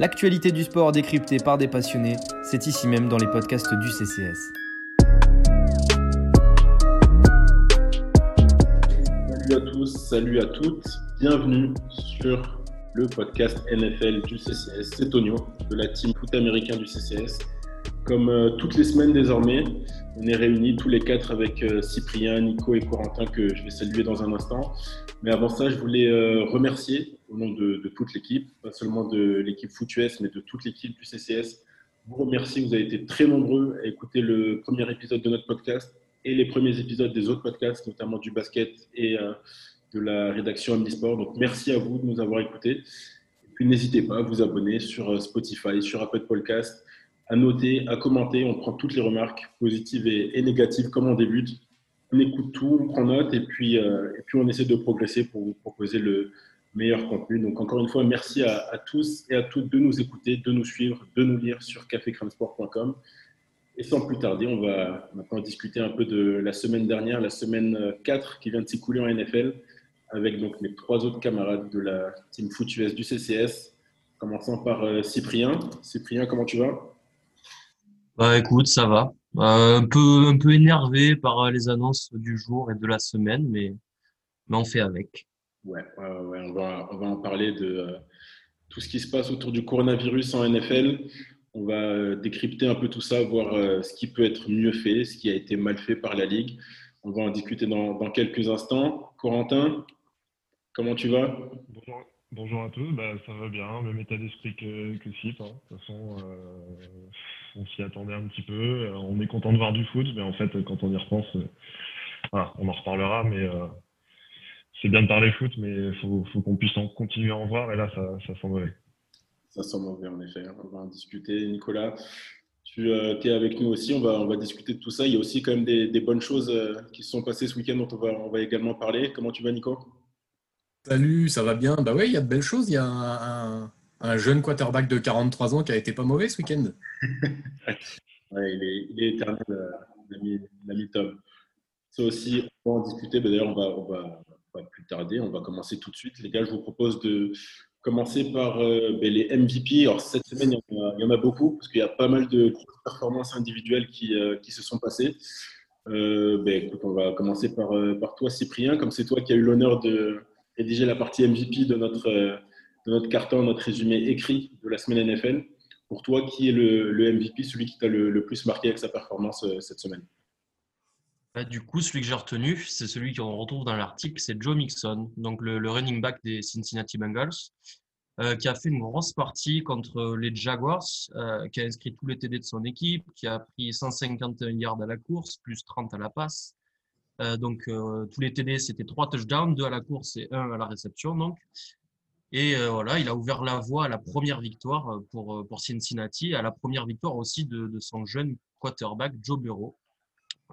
L'actualité du sport décryptée par des passionnés, c'est ici même dans les podcasts du CCS. Salut à tous, salut à toutes, bienvenue sur le podcast NFL du CCS. C'est Tonio de la team foot américain du CCS. Comme toutes les semaines désormais, on est réunis tous les quatre avec Cyprien, Nico et Corentin que je vais saluer dans un instant. Mais avant ça, je voulais remercier au nom de toute l'équipe, pas seulement de l'équipe Foot US, mais de toute l'équipe du CCS. Vous remercie, vous avez été très nombreux à écouter le premier épisode de notre podcast et les premiers épisodes des autres podcasts, notamment du basket et de la rédaction Omnisport. Donc merci à vous de nous avoir écoutés. Et puis n'hésitez pas à vous abonner sur Spotify, sur Apple Podcasts, à noter, à commenter. On prend toutes les remarques, positives et négatives, comme on débute. On écoute tout, on prend note et puis on essaie de progresser pour vous proposer le meilleur contenu. Donc encore une fois, merci à tous et à toutes de nous écouter, de nous suivre, de nous lire sur cafécramesport.com. Et sans plus tarder, on va maintenant discuter un peu de la semaine dernière, la semaine 4 qui vient de s'écouler en NFL, avec donc mes trois autres camarades de la team Foot US du CCS, commençant par Cyprien. Cyprien, comment tu vas ? Bah écoute, ça va. Un peu énervé par les annonces du jour et de la semaine, mais on fait avec. Ouais, on va en parler de tout ce qui se passe autour du coronavirus en NFL. On va décrypter un peu tout ça, voir ce qui peut être mieux fait, ce qui a été mal fait par la Ligue. On va en discuter dans quelques instants. Corentin, comment tu vas ? Bonjour à tous, ça va bien, même état d'esprit que Cyp. Hein. De toute façon, on s'y attendait un petit peu. On est content de voir du foot, mais en fait, quand on y repense, on en reparlera. Mais c'est bien de parler foot, mais il faut qu'on puisse en continuer à en voir. Et là, ça sent mauvais. Ça sent mauvais, en effet. On va en discuter. Nicolas, tu es avec nous aussi. On va discuter de tout ça. Il y a aussi quand même des bonnes choses qui se sont passées ce week-end dont on va également parler. Comment tu vas, Nico ? Salut, ça va bien ? Bah ouais, il y a de belles choses. Il y a un jeune quarterback de 43 ans qui a été pas mauvais ce week-end. Ouais, il est éternel, l'ami Tom. Ça aussi, on va en discuter. D'ailleurs, on va plus tarder. On va commencer tout de suite. Les gars, je vous propose de commencer par les MVP. Alors, cette semaine, il y en a beaucoup parce qu'il y a pas mal de performances individuelles qui se sont passées. Écoute, on va commencer par toi, Cyprien. Comme c'est toi qui as eu l'honneur de rédiger la partie MVP de notre carton, notre résumé écrit de la semaine NFL. Pour toi, qui est le MVP, celui qui t'a le plus marqué avec sa performance cette semaine ? Du coup, celui que j'ai retenu, c'est celui qu'on retrouve dans l'article, c'est Joe Mixon, donc le running back des Cincinnati Bengals, qui a fait une grosse partie contre les Jaguars, qui a inscrit tous les TD de son équipe, qui a pris 151 yards à la course, plus 30 à la passe. Tous les TD, c'était 3 touchdowns, 2 à la course et 1 à la réception. Donc. Et voilà, il a ouvert la voie à la première victoire pour Cincinnati, à la première victoire aussi de son jeune quarterback, Joe Burrow,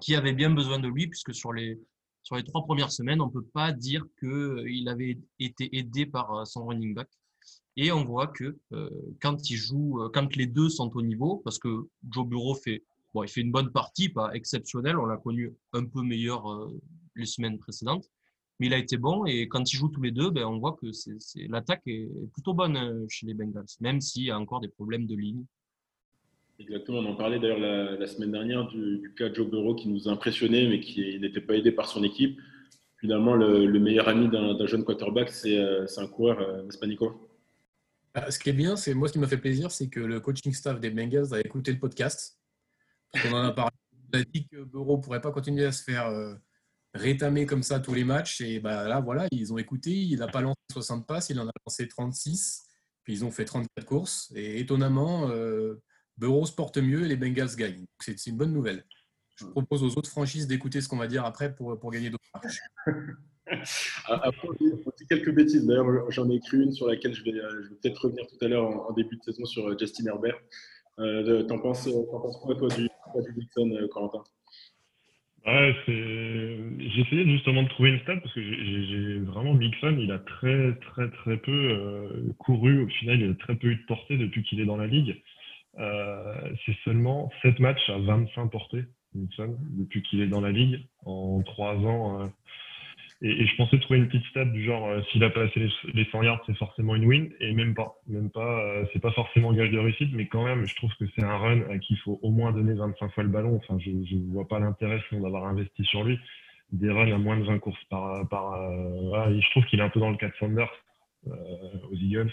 qui avait bien besoin de lui, puisque sur les 3 premières semaines, on ne peut pas dire qu'il avait été aidé par son running back. Et on voit que quand il joue, quand les deux sont au niveau, parce que Joe Burrow fait une bonne partie, pas exceptionnelle. On l'a connu un peu meilleur les semaines précédentes. Mais il a été bon. Et quand ils jouent tous les deux, on voit que l'attaque est plutôt bonne chez les Bengals, même s'il y a encore des problèmes de ligne. Exactement. On en parlait d'ailleurs la semaine dernière du cas Joe Burrow qui nous a impressionnés, mais qui n'était pas aidé par son équipe. Finalement, le meilleur ami d'un jeune quarterback, c'est un coureur, n'est-ce pas, Nico ? Ce qui est bien, c'est moi ce qui m'a fait plaisir, c'est que le coaching staff des Bengals a écouté le podcast. On en a parlé. On a dit que Burrow ne pourrait pas continuer à se faire rétamer comme ça tous les matchs. Et là, voilà, ils ont écouté. Il n'a pas lancé 60 passes, il en a lancé 36. Puis ils ont fait 34 courses. Et étonnamment, Burrow se porte mieux et les Bengals gagnent. Donc, c'est une bonne nouvelle. Je propose aux autres franchises d'écouter ce qu'on va dire après pour gagner d'autres matchs. Après, on dit quelques bêtises. D'ailleurs, j'en ai écrit une sur laquelle je vais peut-être revenir tout à l'heure en début de saison sur Justin Herbert. T'en penses quoi, toi, du Dixon, Corentin ? Ouais, j'essayais justement de trouver une stat parce que j'ai vraiment Mixon, il a très très très peu couru. Au final, il a très peu eu de portée depuis qu'il est dans la ligue. C'est seulement 7 matchs à 25 portées, Mixon, depuis qu'il est dans la ligue. En 3 ans, Et je pensais trouver une petite stat du genre s'il a passé les 100 yards, c'est forcément une win, et même pas c'est pas forcément gage de réussite, mais quand même je trouve que c'est un run à qui il faut au moins donner 25 fois le ballon. Enfin, je vois pas l'intérêt sinon d'avoir investi sur lui. Des runs à moins de 20 courses je trouve qu'il est un peu dans le cas de Sanders aux Eagles,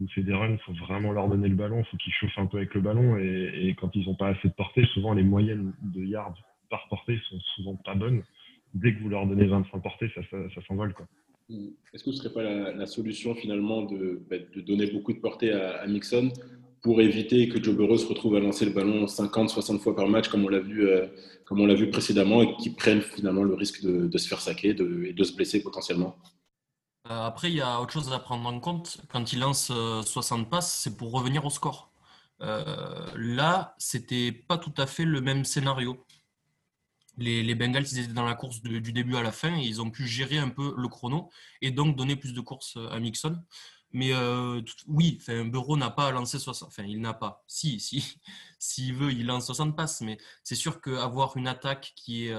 où c'est des runs, faut vraiment leur donner le ballon, faut qu'ils chauffent un peu avec le ballon, et quand ils ont pas assez de portée, souvent les moyennes de yards par portée sont souvent pas bonnes. Dès que vous leur donnez 25 portées, ça s'envole, quoi. Est-ce que ce ne serait pas la solution finalement de donner beaucoup de portées à Mixon pour éviter que Joe Burrow se retrouve à lancer le ballon 50-60 fois par match comme on l'a vu précédemment, et qu'ils prennent finalement le risque de se faire saquer et de se blesser potentiellement? Après, il y a autre chose à prendre en compte. Quand il lance 60 passes, c'est pour revenir au score. Là, ce n'était pas tout à fait le même scénario. Les Bengals, ils étaient dans la course du début à la fin, et ils ont pu gérer un peu le chrono et donc donner plus de courses à Mixon. Mais Burrow n'a pas lancé 60. Enfin, il n'a pas. Si, s'il veut, il lance 60 passes. Mais c'est sûr qu'avoir une attaque qui est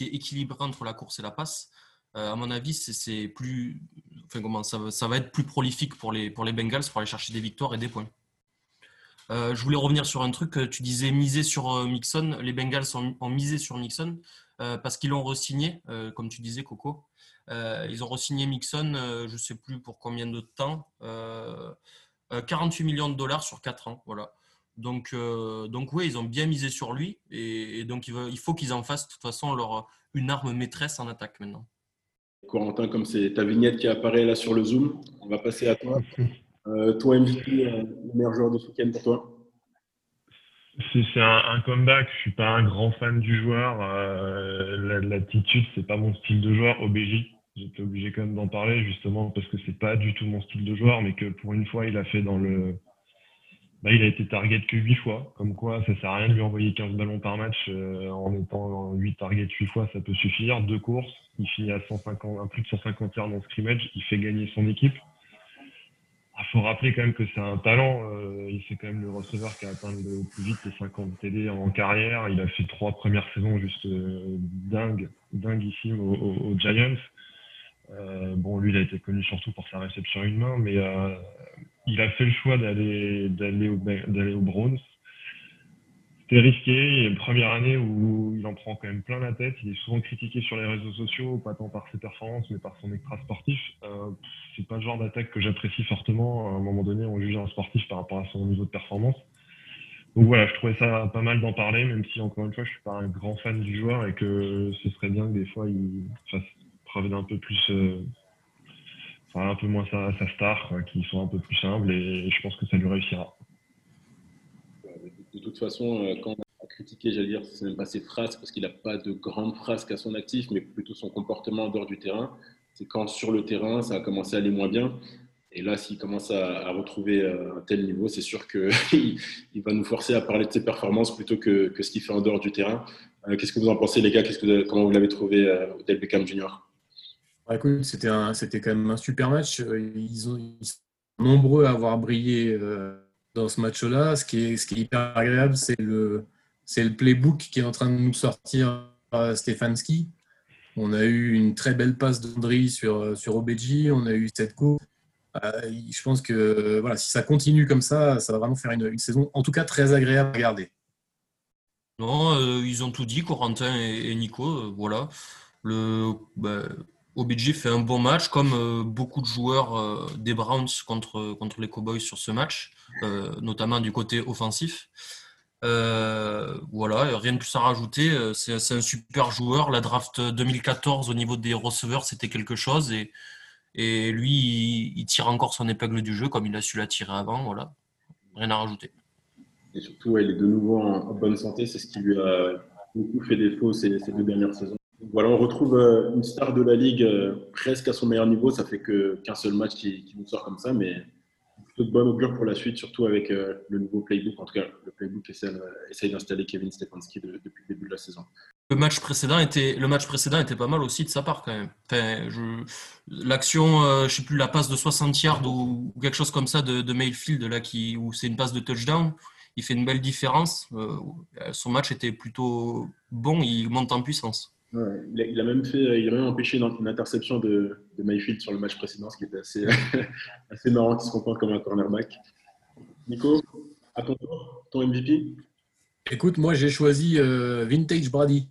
équilibrée entre la course et la passe, à mon avis, c'est plus. Enfin, ça va être plus prolifique pour les Bengals pour aller chercher des victoires et des points. Je voulais revenir sur un truc, tu disais miser sur Mixon, les Bengals ont misé sur Mixon parce qu'ils l'ont re-signé, comme tu disais Coco, ils ont re-signé Mixon, je ne sais plus pour combien de temps, 48 millions de dollars sur 4 ans, voilà. Donc oui, ils ont bien misé sur lui, et donc il faut qu'ils en fassent de toute façon une arme maîtresse en attaque maintenant. Corentin, comme c'est ta vignette qui apparaît là sur le Zoom, on va passer à toi. Toi, MVP, le meilleur joueur de ce week-end pour toi? C'est un comeback. Je suis pas un grand fan du joueur. L'attitude, c'est pas mon style de joueur. OBJ, j'étais obligé quand même d'en parler, justement, parce que c'est pas du tout mon style de joueur, mais que pour une fois, il a fait il a été target que 8 fois. Comme quoi, ça sert à rien de lui envoyer 15 ballons par match. En étant 8 targets 8 fois, ça peut suffire. 2 courses, il finit à plus de 150 yards dans scrimmage. Il fait gagner son équipe. Il faut rappeler quand même que c'est un talent. C'est quand même le receveur qui a atteint le plus vite les 50 TD en carrière. Il a fait 3 premières saisons juste dinguissimes aux Giants. Lui, il a été connu surtout pour sa réception à une main, mais il a fait le choix d'aller aux Browns. C'était risqué. Il y a une première année où il en prend quand même plein la tête. Il est souvent critiqué sur les réseaux sociaux, pas tant par ses performances, mais par son extra sportif. C'est pas le genre d'attaque que j'apprécie fortement. À un moment donné, on juge un sportif par rapport à son niveau de performance. Donc voilà, je trouvais ça pas mal d'en parler, même si, encore une fois, je suis pas un grand fan du joueur et que ce serait bien que des fois, il fasse preuve d'un peu plus... un peu moins sa star, qu'il soit un peu plus humble, et je pense que ça lui réussira. De toute façon, quand on a critiqué, c'est même pas ses phrases, parce qu'il n'a pas de grandes phrases à son actif, mais plutôt son comportement en dehors du terrain. C'est quand sur le terrain, ça a commencé à aller moins bien. Et là, s'il commence à retrouver un tel niveau, c'est sûr qu'il va nous forcer à parler de ses performances plutôt que ce qu'il fait en dehors du terrain. Qu'est-ce que vous en pensez, les gars ? Comment vous l'avez trouvé, Odell Beckham Junior ? Bah, écoute, c'était quand même un super match. Ils sont nombreux à avoir brillé dans ce match-là. Ce qui est hyper agréable, c'est le playbook qui est en train de nous sortir Stefanski. On a eu une très belle passe d'Andry sur OBJ, on a eu cette course. Je pense que si ça continue comme ça, ça va vraiment faire une saison, en tout cas très agréable à regarder. Non, ils ont tout dit, Corentin et Nico. Voilà. OBJ fait un bon match, comme beaucoup de joueurs des Browns contre les Cowboys sur ce match, notamment du côté offensif. Rien de plus à rajouter. C'est un super joueur. La draft 2014 au niveau des receveurs, c'était quelque chose. Et lui, il tire encore son épingle du jeu comme il a su la tirer avant. Voilà. Rien à rajouter. Et surtout, il est de nouveau en bonne santé. C'est ce qui lui a beaucoup fait défaut ces 2 dernières saisons. Voilà, on retrouve une star de la Ligue presque à son meilleur niveau. Ça fait qu'un seul match qui nous sort comme ça, mais plutôt de bonne augure pour la suite, surtout avec le nouveau playbook. En tout cas, le playbook essaye d'installer Kevin Stefanski depuis le début de la saison. Le match précédent était pas mal aussi de sa part quand même. Enfin, l'action, je sais plus, la passe de 60 yards ou quelque chose comme ça de Mayfield, là, où c'est une passe de touchdown. Il fait une belle différence. Son match était plutôt bon, il monte en puissance. Ouais. Il a même empêché une interception de Mayfield sur le match précédent, ce qui était assez marrant qu'il se comporte comme un cornerback. Nico, à ton tour, ton MVP ? Écoute, moi j'ai choisi Vintage Brady.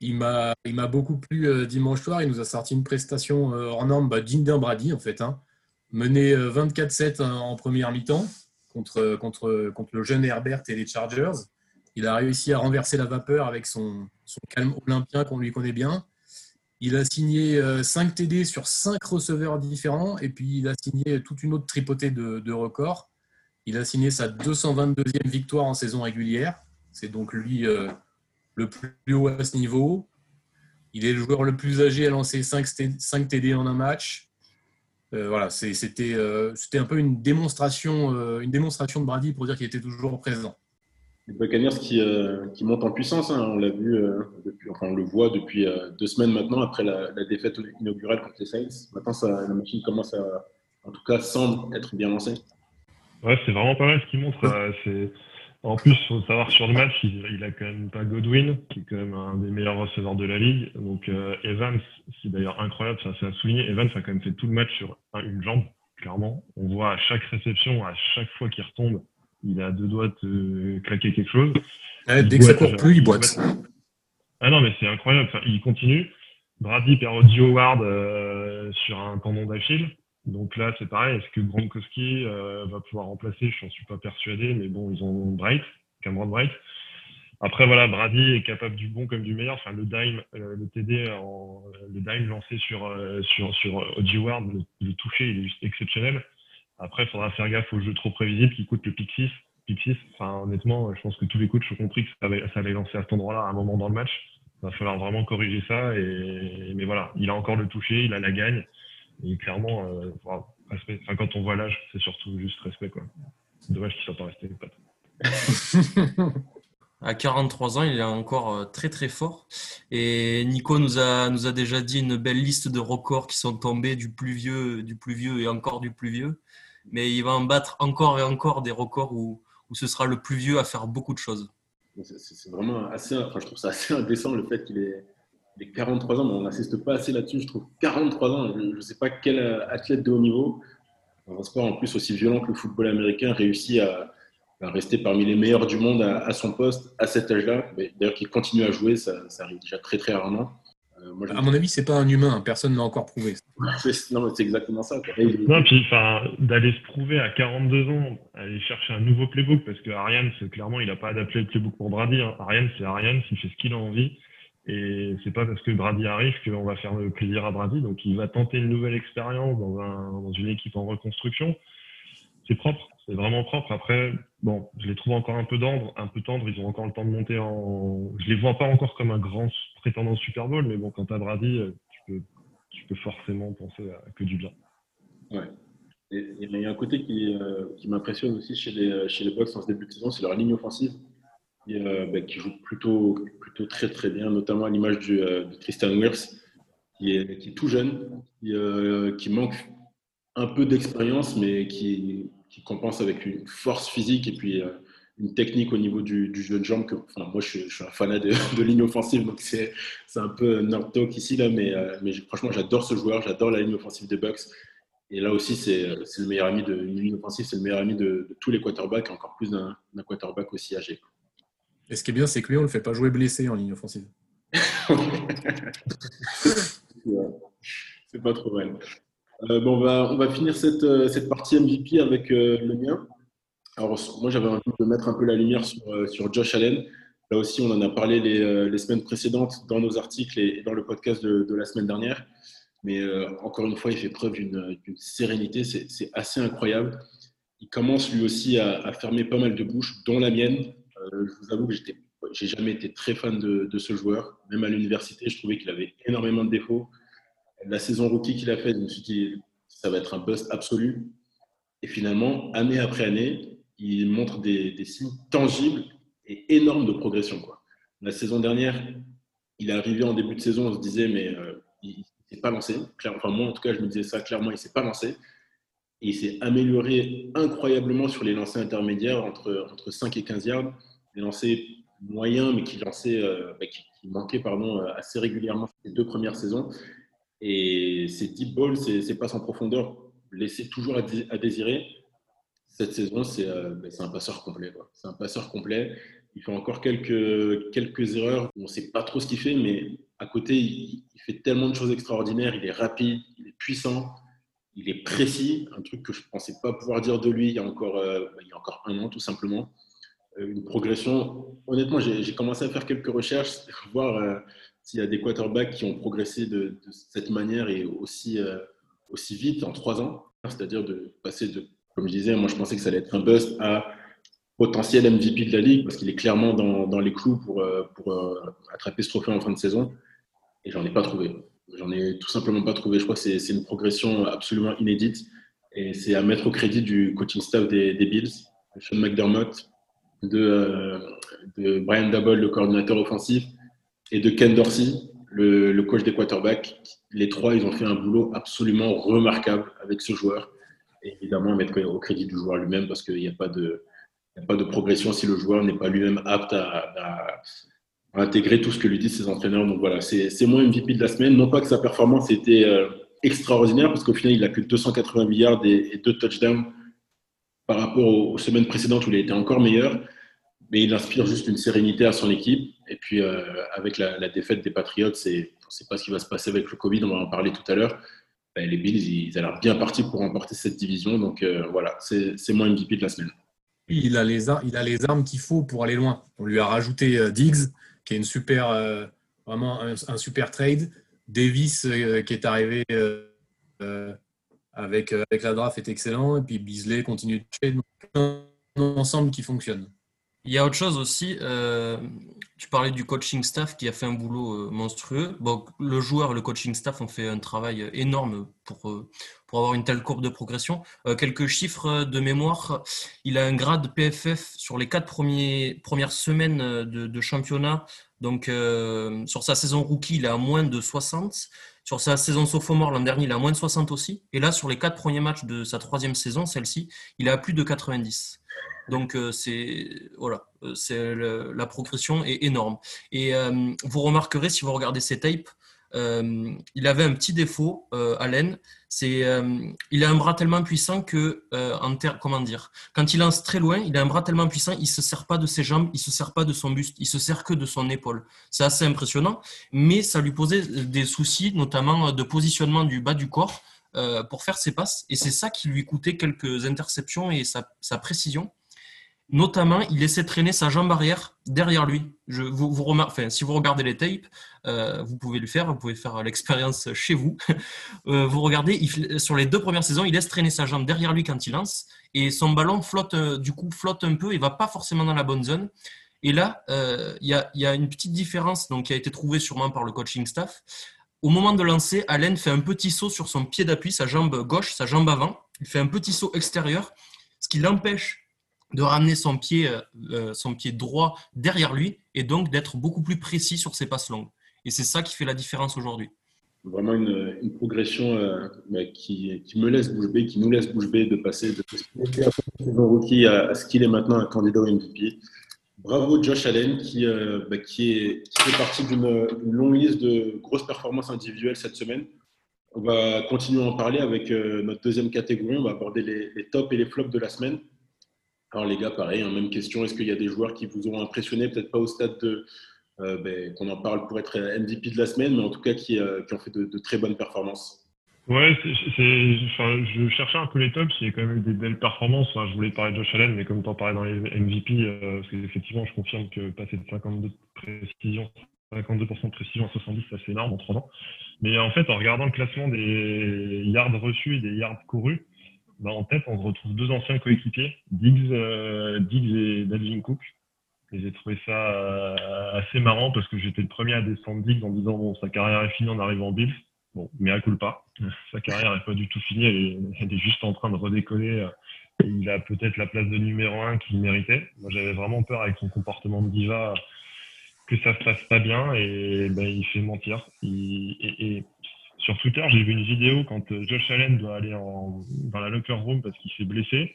Il m'a beaucoup plu dimanche soir. Il nous a sorti une prestation hors norme, digne d'un Brady en fait. Hein. Mené 24-7 en première mi-temps contre le jeune Herbert et les Chargers. Il a réussi à renverser la vapeur avec son calme olympien qu'on lui connaît bien. Il a signé 5 TD sur 5 receveurs différents et puis il a signé toute une autre tripotée de records. Il a signé sa 222e victoire en saison régulière. C'est donc lui le plus haut à ce niveau. Il est le joueur le plus âgé à lancer 5 TD en un match. Voilà, c'était un peu une démonstration de Brady pour dire qu'il était toujours présent. Les Buccaneers qui montent en puissance, hein, on l'a vu, on le voit depuis 2 semaines maintenant après la défaite inaugurale contre les Saints. Maintenant, la machine commence à, en tout cas, semble être bien lancée. Ouais, c'est vraiment pas mal ce qu'il montre. En plus, il faut savoir sur le match, il a quand même pas Godwin, qui est quand même un des meilleurs receveurs de la ligue. Donc Evans, c'est d'ailleurs incroyable, ça c'est à souligner. Evans a quand même fait tout le match sur une jambe, clairement. On voit à chaque réception, à chaque fois qu'il retombe, il a 2 doigts de claquer quelque chose. Ouais, dès que ça court plus, il boite. Ah non, mais c'est incroyable. Enfin, il continue. Brady perd Odie Howard sur un tendon d'Achille. Donc là, c'est pareil. Est-ce que Gronkowski va pouvoir remplacer ? Je n'en suis pas persuadé, mais bon, ils ont Cameron Bright. Après, voilà, Brady est capable du bon comme du meilleur. Enfin, le dime lancé sur Odie Howard, le toucher, il est juste exceptionnel. Après, il faudra faire gaffe au jeu trop prévisible qui coûte le pick 6. Enfin, honnêtement, je pense que tous les coachs ont compris que ça allait lancer à cet endroit-là à un moment dans le match. Il va falloir vraiment corriger ça. Mais voilà, il a encore le toucher, il a la gagne. Et clairement, quand on voit l'âge, c'est surtout juste respect, quoi. Dommage qu'il ne soit pas resté les pattes. À 43 ans, il est encore très très fort. Et Nico nous a déjà dit une belle liste de records qui sont tombés du plus vieux et encore du plus vieux. Mais il va en battre encore et encore des records où ce sera le plus vieux à faire beaucoup de choses. C'est vraiment je trouve ça assez indécent le fait qu'il ait 43 ans, mais on n'assiste pas assez là-dessus, je trouve. 43 ans, je ne sais pas quel athlète de haut niveau, dans un sport en plus aussi violent que le football américain, réussit à rester parmi les meilleurs du monde à son poste, à cet âge-là. Mais d'ailleurs, qu'il continue à jouer, ça arrive déjà très très rarement. À mon avis, c'est pas un humain, hein. Personne ne l'a encore prouvé. Non, mais c'est exactement ça. Non, puis d'aller se prouver à 42 ans, aller chercher un nouveau playbook, parce que Arians, clairement, il n'a pas adapté le playbook pour Brady. Hein. Arians, c'est Arians, il fait ce qu'il a envie. Et c'est pas parce que Brady arrive qu'on va faire plaisir à Brady. Donc il va tenter une nouvelle expérience dans une équipe en reconstruction. C'est propre, c'est vraiment propre. Après, bon, je les trouve encore un peu tendres. Ils ont encore le temps de monter en. Je les vois pas encore comme un grand prétendant Super Bowl, mais bon, quand t'as Brady, tu peux forcément penser à que du bien. Ouais. Et il y a un côté qui m'impressionne aussi chez les Bucks en ce début de saison, c'est leur ligne offensive. Qui joue plutôt très très bien, notamment à l'image de Tristan Wirfs, qui est tout jeune, qui manque un peu d'expérience, mais qui compense avec une force physique et puis une technique au niveau du jeu de jambes. Moi, je suis un fanat de ligne offensive, donc c'est un peu nerd talk ici, là, mais franchement, j'adore ce joueur, j'adore la ligne offensive des Bucks. Et là aussi, c'est le meilleur ami de une ligne offensive, c'est le meilleur ami de tous les quarterbacks, encore plus d'un quarterback aussi âgé. Et ce qui est bien, c'est que lui, on ne le fait pas jouer blessé en ligne offensive. C'est pas trop mal. On va finir cette partie MVP avec le mien. Alors, moi, j'avais envie de mettre un peu la lumière sur Josh Allen. Là aussi, on en a parlé les semaines précédentes dans nos articles et dans le podcast de la semaine dernière. Mais encore une fois, il fait preuve d'une sérénité. C'est assez incroyable. Il commence lui aussi à fermer pas mal de bouches, dont la mienne. Je vous avoue que j'ai jamais été très fan de ce joueur. Même à l'université, je trouvais qu'il avait énormément de défauts. La saison rookie qu'il a faite, je me suis dit ça va être un bust absolu. Et finalement, année après année, il montre des signes tangibles et énormes de progression, quoi. La saison dernière, il est arrivé en début de saison, on se disait mais il ne s'est pas lancé. Moi, en tout cas, je me disais ça clairement, il ne s'est pas lancé. Et il s'est amélioré incroyablement sur les lancers intermédiaires entre 5 et 15 yards. Des lancers moyen, mais qui lançait, qui manquait assez régulièrement ces deux premières saisons. Et ces deep balls, ces passes en profondeur laissaient toujours à désirer. Cette saison, c'est un passeur complet. C'est un passeur complet. Il fait encore quelques erreurs. On ne sait pas trop ce qu'il fait, mais à côté, il fait tellement de choses extraordinaires. Il est rapide, il est puissant, il est précis. Un truc que je ne pensais pas pouvoir dire de lui il y a encore un an, tout simplement. Une progression. Honnêtement, j'ai commencé à faire quelques recherches, voir s'il y a des quarterbacks qui ont progressé de cette manière et aussi vite en 3 ans. C'est-à-dire de passer de, comme je disais, moi je pensais que ça allait être un bust à potentiel MVP de la Ligue parce qu'il est clairement dans les clous pour attraper ce trophée en fin de saison. Et j'en ai pas trouvé. J'en ai tout simplement pas trouvé. Je crois que c'est une progression absolument inédite et c'est à mettre au crédit du coaching staff des Bills, Sean McDermott, de Brian Daboll, le coordinateur offensif, et de Ken Dorsey, le coach des quarterbacks. Les trois, ils ont fait un boulot absolument remarquable avec ce joueur. Et évidemment, mettre au crédit du joueur lui-même parce qu'il n'y a pas de progression si le joueur n'est pas lui-même apte à intégrer tout ce que lui disent ses entraîneurs. Donc voilà, c'est mon MVP de la semaine. Non pas que sa performance était extraordinaire parce qu'au final, il a que 280 milliards et 2 touchdowns par rapport aux semaines précédentes où il a été encore meilleur. Mais il inspire juste une sérénité à son équipe. Et puis, avec la défaite des Patriots, on ne sait pas ce qui va se passer avec le Covid, on va en parler tout à l'heure. Les Bills, ils ont l'air bien partis pour remporter cette division. Donc, voilà, c'est mon MVP de la semaine. Il a les armes qu'il faut pour aller loin. On lui a rajouté Diggs, qui est une super, vraiment un super trade. Davis, qui est arrivé avec la draft, est excellent. Et puis, Beasley continue de toucher. Donc, un ensemble qui fonctionne. Il y a autre chose aussi, tu parlais du coaching staff qui a fait un boulot monstrueux. Bon, le joueur, le coaching staff ont fait un travail énorme pour avoir une telle courbe de progression. Quelques chiffres de mémoire, il a un grade PFF sur les 4 premières semaines de championnat. Donc, sur sa saison rookie, il est à moins de 60. Sur sa saison sophomore, l'an dernier, il est à moins de 60 aussi. Et là, sur les 4 premiers matchs de sa 3e saison, celle-ci, il est à plus de 90. Donc, la progression est énorme. Et vous remarquerez, si vous regardez ses tapes, il avait un petit défaut, Allen. Il a un bras tellement puissant que, quand il lance très loin, il a un bras tellement puissant, il ne se sert pas de ses jambes, il ne se sert pas de son buste, il ne se sert que de son épaule. C'est assez impressionnant, mais ça lui posait des soucis, notamment de positionnement du bas du corps pour faire ses passes. Et c'est ça qui lui coûtait quelques interceptions et sa précision. Notamment, il laissait traîner sa jambe arrière derrière lui. Si vous regardez les tapes, vous pouvez faire l'expérience chez vous. Vous regardez, sur les 2 premières saisons, il laisse traîner sa jambe derrière lui quand il lance. Et son ballon flotte un peu et ne va pas forcément dans la bonne zone. Et là, il y a une petite différence qui a été trouvée sûrement par le coaching staff. Au moment de lancer, Allen fait un petit saut sur son pied d'appui, sa jambe gauche, sa jambe avant. Il fait un petit saut extérieur, ce qui l'empêche de ramener son pied droit derrière lui et donc d'être beaucoup plus précis sur ses passes longues. Et c'est ça qui fait la différence aujourd'hui. Vraiment une progression qui me laisse bouche bée, qui nous laisse bouche bée de passer de ce qu'il était rookie à ce qu'il est maintenant un candidat au MVP. Bravo Josh Allen qui fait partie d'une longue liste de grosses performances individuelles cette semaine. On va continuer à en parler avec notre 2e catégorie. On va aborder les tops et les flops de la semaine. Alors les gars, pareil, même question. Est-ce qu'il y a des joueurs qui vous ont impressionné, peut-être pas au stade de qu'on en parle pour être MVP de la semaine, mais en tout cas qui ont fait de très bonnes performances? Ouais, je cherchais un peu les tops, il y a quand même eu des belles performances. Enfin, je voulais parler de Josh Allen, mais comme t'en parlais dans les MVP, parce qu'effectivement, je confirme que passer de 52% de précision à 70, ça c'est énorme en 3 ans. Mais en fait, en regardant le classement des yards reçus et des yards courus, en tête, on retrouve 2 anciens coéquipiers, Diggs et Dalvin Cook. Et j'ai trouvé ça assez marrant parce que j'étais le premier à descendre Diggs en disant bon, sa carrière est finie en arrivant en Bills. Bon, mais à coup le pas. Sa carrière n'est pas du tout finie, elle est juste en train de redécoller. Et il a peut-être la place de numéro 1 qu'il méritait. Moi, j'avais vraiment peur avec son comportement de diva que ça se passe pas bien et il fait mentir. Sur Twitter, j'ai vu une vidéo quand Josh Allen doit aller dans la locker room parce qu'il s'est blessé.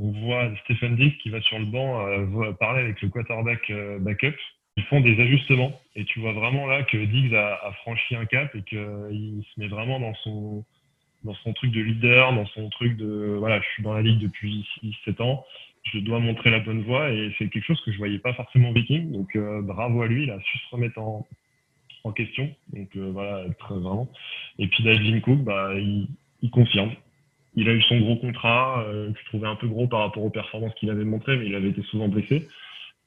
on voit Stefon Diggs qui va sur le banc parler avec le quarterback backup. Ils font des ajustements et tu vois vraiment là que Diggs a franchi un cap et qu'il se met vraiment dans son truc de leader, dans son truc de voilà, je suis dans la ligue depuis 6-7 ans, je dois montrer la bonne voie, et c'est quelque chose que je voyais pas forcément Viking, donc bravo à lui, il a su se remettre en question, donc voilà, être vraiment. Et puis Dalvin Cook, bah, il confirme. Il a eu son gros contrat, que je trouvais un peu gros par rapport aux performances qu'il avait montrées, mais il avait été souvent blessé.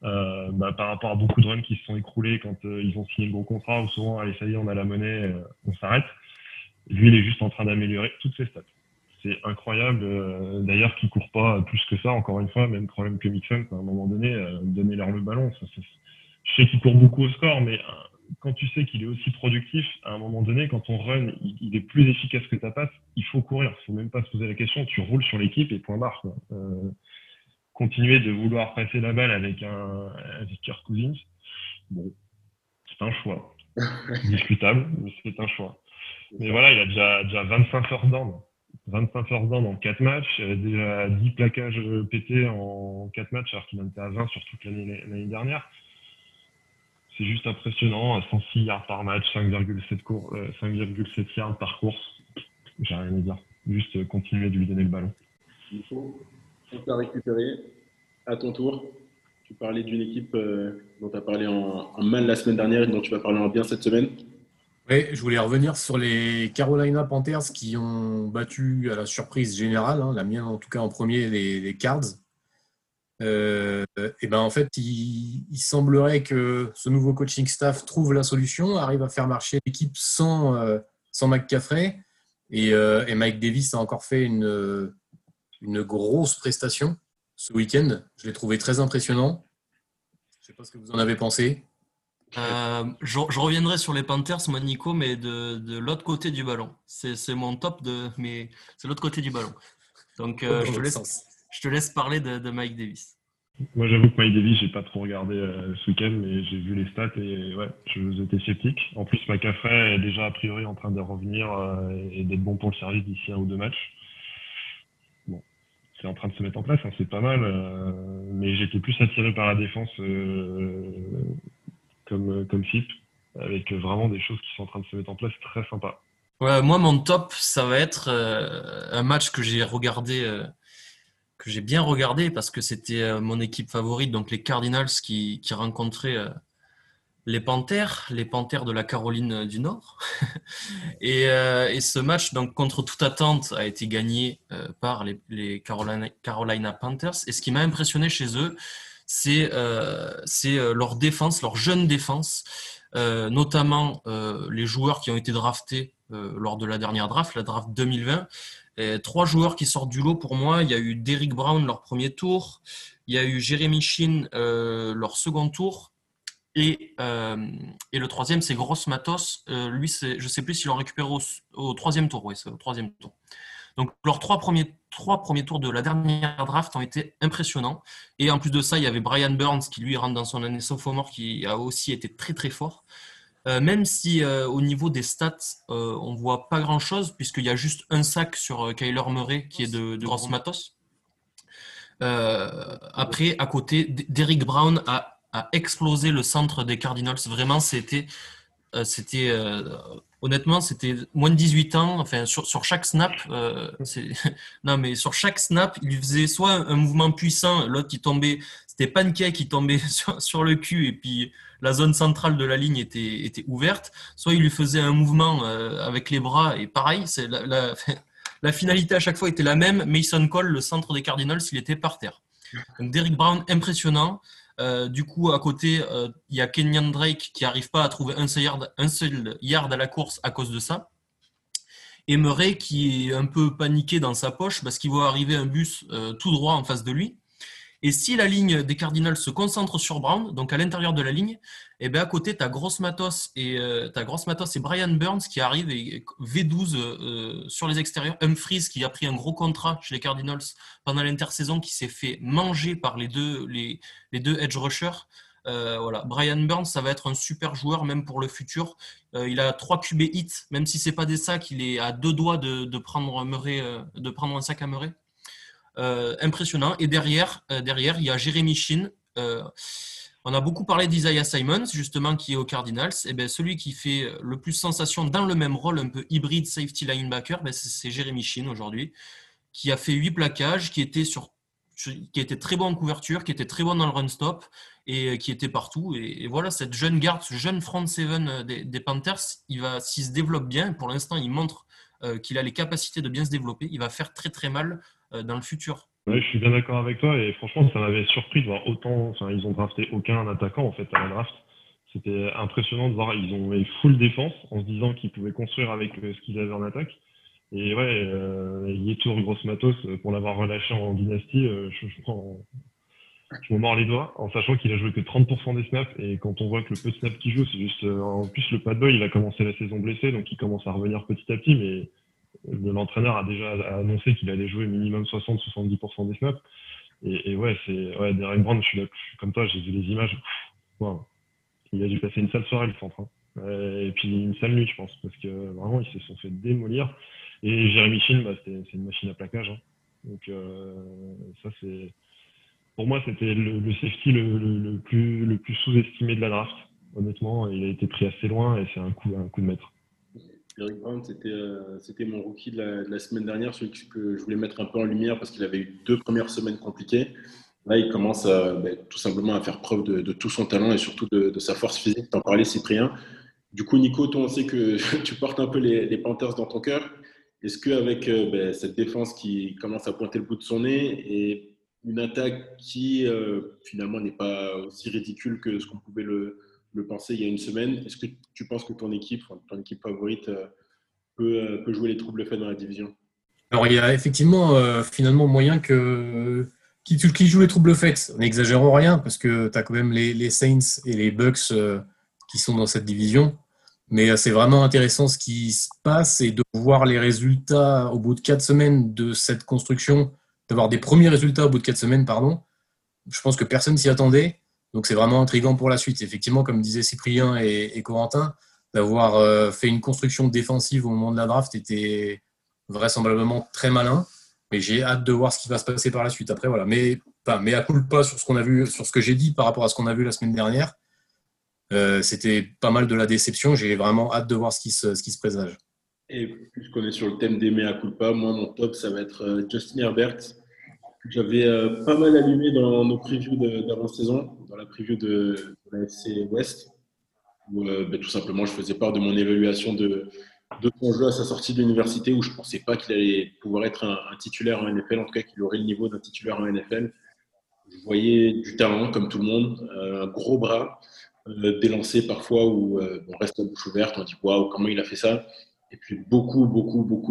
Bah, par rapport à beaucoup de runs qui se sont écroulés quand ils ont signé le gros contrat, où souvent, allez, ça y est, on a la monnaie, on s'arrête. Lui, il est juste en train d'améliorer toutes ses stats. C'est incroyable, d'ailleurs, qu'il ne court pas plus que ça, encore une fois, même problème que Mixon, à un moment donné, donnez-leur le ballon. Ça, je sais qu'il court beaucoup au score, mais quand tu sais qu'il est aussi productif, à un moment donné, quand ton run, il est plus efficace que ta passe, il faut courir, il ne faut même pas se poser la question, tu roules sur l'équipe et point barre. Continuer de vouloir passer la balle avec Kirk Cousins, bon, c'est un choix. Discutable, mais c'est un choix. Mais voilà, il a déjà 25 first down. 25 first down en 4 matchs, déjà 10 plaquages pétés en 4 matchs, alors qu'il en était à 20 sur toute l'année dernière. C'est juste impressionnant, 106 yards par match, 5,7 yards par course. J'ai rien à dire, juste continuer de lui donner le ballon. Nico, on t'a récupéré, à ton tour. Tu parlais d'une équipe dont tu as parlé en mal la semaine dernière et dont tu vas parler en bien cette semaine. Oui, je voulais revenir sur les Carolina Panthers qui ont battu à la surprise générale, hein, la mienne en tout cas en premier, les Cards. Et ben en fait, il semblerait que ce nouveau coaching staff trouve la solution, arrive à faire marcher l'équipe sans McCaffrey. Et Mike Davis a encore fait une grosse prestation ce week-end. Je l'ai trouvé très impressionnant. Je ne sais pas ce que vous en avez pensé. Je reviendrai sur les Panthers, moi, Nico, mais de l'autre côté du ballon. C'est mon top, mais c'est l'autre côté du ballon. Donc, je te laisse parler de Mike Davis. Moi, j'avoue que Mike Davis, je n'ai pas trop regardé ce week-end, mais j'ai vu les stats et ouais, j'étais sceptique. En plus, McCaffrey est déjà, a priori, en train de revenir et d'être bon pour le service d'ici 1 ou 2 matchs. Bon, c'est en train de se mettre en place, hein, c'est pas mal. Mais j'étais plus attiré par la défense comme FIP, avec vraiment des choses qui sont en train de se mettre en place très sympa. Ouais, moi, mon top, ça va être un match que j'ai regardé, que j'ai bien regardé parce que c'était mon équipe favorite, donc les Cardinals qui rencontraient les Panthers de la Caroline du Nord. et ce match, donc, contre toute attente, a été gagné par les Carolina Panthers. Et ce qui m'a impressionné chez eux, c'est leur défense, leur jeune défense, notamment les joueurs qui ont été draftés lors de la dernière draft, la draft 2020. Et 3 joueurs qui sortent du lot pour moi. Il y a eu Derrick Brown, leur premier tour. Il y a eu Jeremy Sheen, leur second tour. Et le troisième, c'est Gross-Matos. Lui, je ne sais plus s'ils l'ont récupéré au troisième tour. Oui, c'est au troisième tour. Donc, leurs 3 premiers tours de la dernière draft ont été impressionnants. Et en plus de ça, il y avait Brian Burns qui, lui, rentre dans son année sophomore, qui a aussi été très, très fort. Même si au niveau des stats, on ne voit pas grand-chose, puisqu'il y a juste un sac sur Kyler Murray qui est de Gross-Matos. Après, à côté, Derrick Brown a explosé le centre des Cardinals. Vraiment, honnêtement, c'était moins de 18 ans. Enfin, sur chaque snap, sur chaque snap, il faisait soit un mouvement puissant, l'autre qui tombait, c'était pancake, qui tombait sur le cul, et puis la zone centrale de la ligne était ouverte. Soit il lui faisait un mouvement avec les bras, et pareil, c'est la finalité à chaque fois était la même. Mason Cole, le centre des Cardinals, il était par terre. Donc Derrick Brown, impressionnant. Du coup, à côté, il y a Kenyan Drake qui n'arrive pas à trouver un seul yard à la course à cause de ça. Et Murray qui est un peu paniqué dans sa poche parce qu'il voit arriver un bus tout droit en face de lui. Et si la ligne des Cardinals se concentre sur Brown, donc à l'intérieur de la ligne, et bien à côté, tu as Gross-Matos et Brian Burns qui arrivent et V12 sur les extérieurs. Humphries qui a pris un gros contrat chez les Cardinals pendant l'intersaison, qui s'est fait manger par les deux edge rushers. Voilà. Brian Burns, ça va être un super joueur, même pour le futur. Il a 3 QB hits, même si ce n'est pas des sacs, il est à 2 doigts de prendre un sac à Murray. impressionnant. Et derrière, il y a Jeremy Sheen. On a beaucoup parlé d'Isaiah Simmons, justement, qui est aux Cardinals. Et bien, celui qui fait le plus sensation dans le même rôle, un peu hybride safety linebacker, ben, c'est Jeremy Sheen aujourd'hui, qui a fait 8 plaquages, qui était très bon en couverture, qui était très bon dans le run-stop et qui était partout. Et voilà, cette jeune garde, ce jeune front seven des Panthers, s'il se développe bien, pour l'instant, il montre qu'il a les capacités de bien se développer, il va faire très très mal dans le futur. Oui, je suis bien d'accord avec toi et franchement, ça m'avait surpris de voir autant. Enfin, ils ont drafté aucun attaquant en fait à la draft. C'était impressionnant de voir, ils ont eu full défense en se disant qu'ils pouvaient construire avec ce qu'ils avaient en attaque. Et ouais, Yetour Gross-Matos, pour l'avoir relâché en dynastie, je me mords les doigts, en sachant qu'il a joué que 30% des snaps. Et quand on voit que le peu de snaps qu'il joue, c'est juste… en plus, le bad boy, il a commencé la saison blessé, donc il commence à revenir petit à petit. Mais l'entraîneur a déjà annoncé qu'il allait jouer minimum 60-70% des snaps. Et ouais, Derrick Brown, je suis là, comme toi, j'ai vu les images. Wow. Il a dû passer une sale soirée, le centre. Hein. Et puis une sale nuit, je pense, parce que vraiment, ils se sont fait démolir. Et Jeremy Sheen, c'est une machine à plaquage. Hein. Donc, ça, c'est… Pour moi, c'était le safety le plus sous-estimé de la draft. Honnêtement, il a été pris assez loin et c'est un coup de maître. Derrick Brown, c'était mon rookie de la semaine dernière, celui que je voulais mettre un peu en lumière parce qu'il avait eu 2 premières semaines compliquées. Là, il commence tout simplement à faire preuve de tout son talent et surtout de sa force physique. T'en parlais, Cyprien. Du coup, Nico, toi, on sait que tu portes un peu les Panthers dans ton cœur. Est-ce qu'avec cette défense qui commence à pointer le bout de son nez et une attaque qui, finalement, n'est pas aussi ridicule que ce qu'on pouvait le penser il y a une semaine, est-ce que tu penses que ton équipe favorite peut jouer les troubles faits dans la division ? Alors, il y a effectivement, finalement, moyen que… Qui joue les troubles faits ? N'exagérons rien, parce que tu as quand même les Saints et les Bucks qui sont dans cette division. Mais c'est vraiment intéressant ce qui se passe et de voir les résultats au bout de 4 semaines de cette construction, d'avoir des premiers résultats au bout de 4 semaines, pardon. Je pense que personne s'y attendait, donc c'est vraiment intriguant pour la suite. Effectivement, comme disaient Cyprien et Corentin, d'avoir fait une construction défensive au moment de la draft était vraisemblablement très malin, mais j'ai hâte de voir ce qui va se passer par la suite. Après, voilà, mais à coup de pas sur ce qu'on a vu, sur ce que j'ai dit par rapport à ce qu'on a vu la semaine dernière, c'était pas mal de la déception. J'ai vraiment hâte de voir ce qui se présage. Et puisqu'on est sur le thème des mea culpa, moi, mon top, ça va être Justin Herbert. J'avais pas mal allumé dans nos previews d'avant-saison, dans la preview de la FC West, où tout simplement, je faisais part de mon évaluation de son jeu à sa sortie de l'université, où je ne pensais pas qu'il allait pouvoir être un titulaire en NFL, en tout cas qu'il aurait le niveau d'un titulaire en NFL. Je voyais du talent, comme tout le monde, un gros bras, des lancers parfois où on reste la bouche ouverte, on dit « Waouh, comment il a fait ça ?» Et puis beaucoup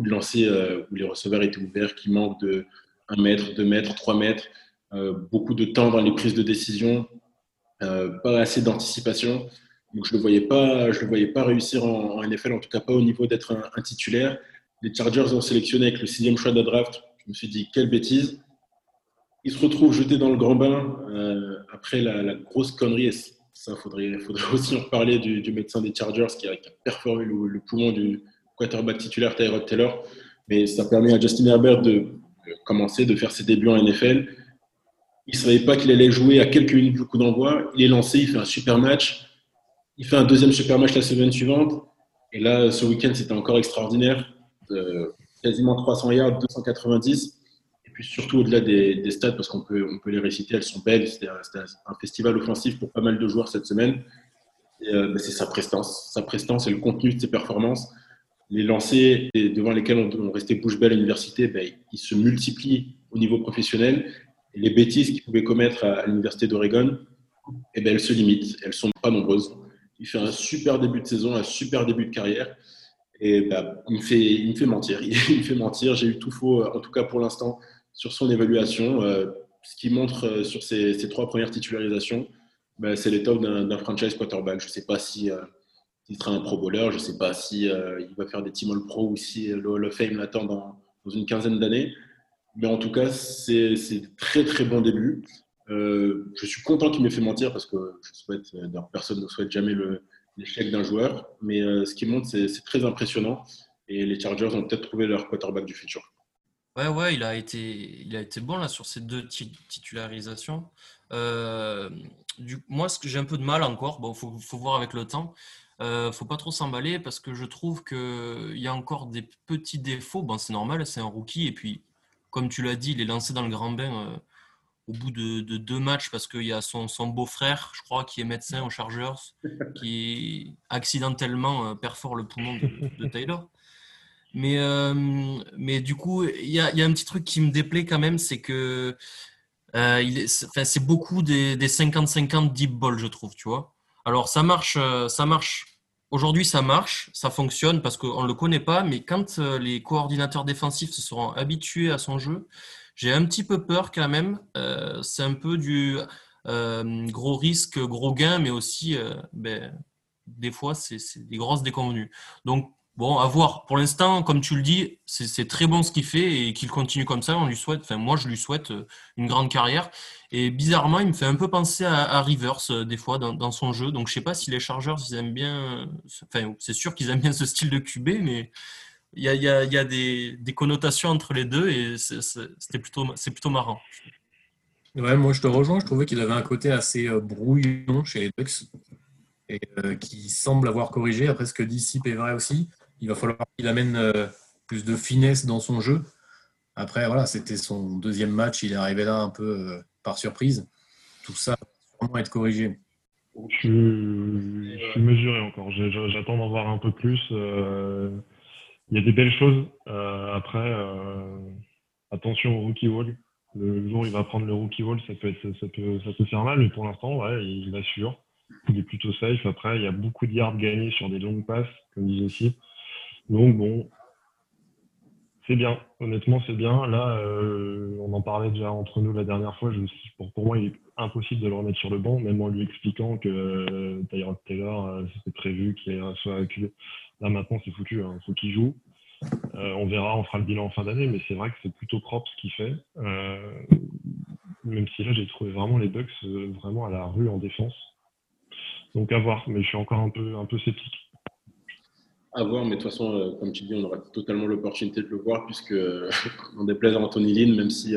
de lancers où les receveurs étaient ouverts, qui manquent de 1 mètre, 2 mètres, 3 mètres. Beaucoup de temps dans les prises de décision, pas assez d'anticipation. Donc je le voyais pas réussir en NFL, en tout cas pas au niveau d'être un titulaire. Les Chargers ont sélectionné avec le 6e choix de la draft. Je me suis dit, quelle bêtise. Ils se retrouvent jetés dans le grand bain après la grosse connerie. Ça, faudrait aussi en reparler du médecin des Chargers qui a perforé le poumon du quarterback titulaire Tyrod Taylor, mais ça permet à Justin Herbert de commencer, de faire ses débuts en NFL. Il ne savait pas qu'il allait jouer à quelques minutes du coup d'envoi. Il est lancé, il fait un super match. Il fait un deuxième super match la semaine suivante. Et là, ce week-end, c'était encore extraordinaire. Quasiment 300 yards, 290. Et puis surtout au-delà des stats, parce qu'on peut les réciter, elles sont belles. C'était un festival offensif pour pas mal de joueurs cette semaine. Et, c'est sa prestance. Sa prestance et le contenu de ses performances. Les lancers devant lesquels on restait bouche bée à l'université, ils se multiplient au niveau professionnel. Et les bêtises qu'ils pouvaient commettre à l'université d'Oregon, elles se limitent. Elles ne sont pas nombreuses. Il fait un super début de saison, un super début de carrière. Et il me fait mentir. Il me fait mentir. J'ai eu tout faux, en tout cas pour l'instant, sur son évaluation. Ce qu'il montre sur ses 3 premières titularisations, c'est l'étoffe d'un franchise quarterback. Je ne sais pas si… il sera un pro bowler, je ne sais pas si il va faire des team all-pro ou si le Hall of Fame l'attend dans une quinzaine d'années. Mais en tout cas, c'est très très bon début. Je suis content qu'il m'ait fait mentir parce que personne ne souhaite jamais l'échec d'un joueur. Mais ce qu'il montre, c'est très impressionnant. Et les Chargers ont peut-être trouvé leur quarterback du futur. Ouais, il a été bon là sur ces deux titularisations. Moi, ce que j'ai un peu de mal encore, bon, faut voir avec le temps. Faut pas trop s'emballer parce que je trouve qu'il y a encore des petits défauts. Bon, c'est normal, c'est un rookie. Et puis, comme tu l'as dit, il est lancé dans le grand bain au bout de deux matchs parce qu'il y a son beau-frère, je crois, qui est médecin aux Chargers, qui accidentellement perfore le poumon de Taylor. Mais du coup, il y a un petit truc qui me déplaît quand même, c'est que c'est beaucoup des 50-50 deep ball, je trouve, tu vois. Alors, ça marche. Aujourd'hui, ça marche, ça fonctionne parce qu'on ne le connaît pas, mais quand les coordinateurs défensifs se seront habitués à son jeu, j'ai un petit peu peur quand même. C'est un peu du gros risque, gros gain, mais aussi, des fois, c'est des grosses déconvenues. Donc, bon, à voir. Pour l'instant, comme tu le dis, c'est très bon ce qu'il fait et qu'il continue comme ça. Moi, je lui souhaite une grande carrière. Et bizarrement, il me fait un peu penser à Rivers des fois dans son jeu. Donc, je ne sais pas si les Chargers, ils aiment bien. Enfin, c'est sûr qu'ils aiment bien ce style de QB, mais il y a des connotations entre les deux et c'est plutôt marrant. Ouais, moi, je te rejoins. Je trouvais qu'il avait un côté assez brouillon chez les Ducks et qui semble avoir corrigé. Après, ce que dit Sip est vrai aussi. Il va falloir qu'il amène plus de finesse dans son jeu. Après, voilà, c'était son deuxième match. Il est arrivé là un peu par surprise. Tout ça va sûrement être corrigé. Je suis mesuré encore. J'attends d'en voir un peu plus. Il y a des belles choses. Après, attention au rookie wall. Le jour où il va prendre le rookie wall, ça peut faire mal. Mais pour l'instant, ouais, il assure. Il est plutôt safe. Après, il y a beaucoup de yards gagnés sur des longues passes, comme disait Sip. Donc bon, c'est bien. Honnêtement, c'est bien. Là, on en parlait déjà entre nous la dernière fois. Pour moi, il est impossible de le remettre sur le banc, même en lui expliquant que Tyrod Taylor, c'était prévu qu'il soit acculé. Là, maintenant, c'est foutu. Hein. Il faut qu'il joue. On verra, on fera le bilan en fin d'année, mais c'est vrai que c'est plutôt propre ce qu'il fait. Même si là, j'ai trouvé vraiment les Bucks vraiment à la rue en défense. Donc à voir, mais je suis encore un peu sceptique. À voir, mais de toute façon, comme tu dis, on aura totalement l'opportunité de le voir puisque on déplaise à Anthony Lynn, même si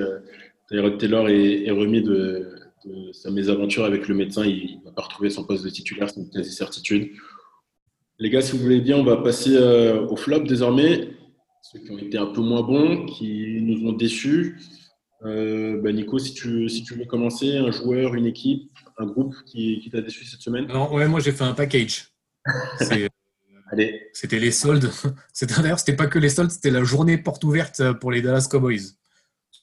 Tyrod Taylor est remis de sa mésaventure avec le médecin, il ne va pas retrouver son poste de titulaire, c'est une quasi-certitude. Les gars, si vous voulez bien, on va passer au flop désormais. Ceux qui ont été un peu moins bons, qui nous ont déçus. Nico, si tu veux commencer, un joueur, une équipe, un groupe qui t'a déçu cette semaine? Non, ouais, moi j'ai fait un package. Allez. C'était les soldes. D'ailleurs, c'était pas que les soldes, c'était la journée porte ouverte pour les Dallas Cowboys.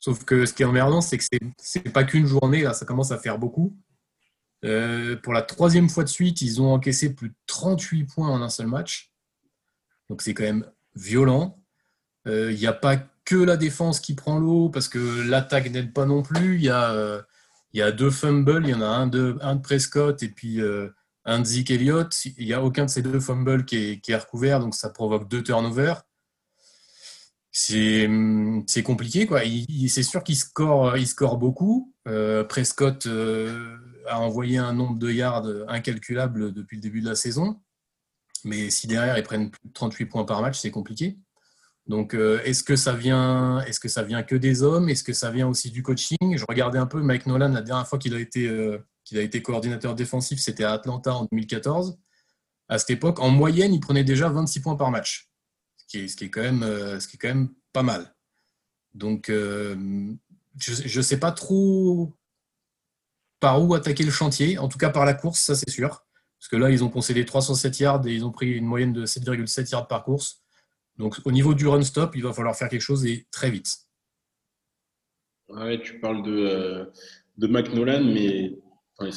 Sauf que ce qui est emmerdant, c'est que c'est pas qu'une journée, là, ça commence à faire beaucoup. Pour la 3e fois de suite, ils ont encaissé plus de 38 points en un seul match. Donc c'est quand même violent. Il n'y a pas que la défense qui prend l'eau parce que l'attaque n'aide pas non plus. Il y a deux fumbles, il y en a un de Prescott et puis un de Zeke Elliott. Il n'y a aucun de ces deux fumbles qui est recouvert, donc ça provoque 2 turnovers. C'est compliqué, quoi. C'est sûr qu'il score beaucoup. Prescott a envoyé un nombre de yards incalculable depuis le début de la saison. Mais si derrière, ils prennent plus de 38 points par match, c'est compliqué. Donc, est-ce que ça vient que des hommes? Est-ce que ça vient aussi du coaching? Je regardais un peu Mike Nolan la dernière fois qu'il a été coordinateur défensif, c'était à Atlanta en 2014. À cette époque, en moyenne, il prenait déjà 26 points par match, ce qui est quand même pas mal. Donc, je ne sais pas trop par où attaquer le chantier, en tout cas par la course, ça c'est sûr. Parce que là, ils ont concédé 307 yards et ils ont pris une moyenne de 7,7 yards par course. Donc, au niveau du run-stop, il va falloir faire quelque chose et très vite. Ouais, tu parles de Mac Nolan, mais enfin,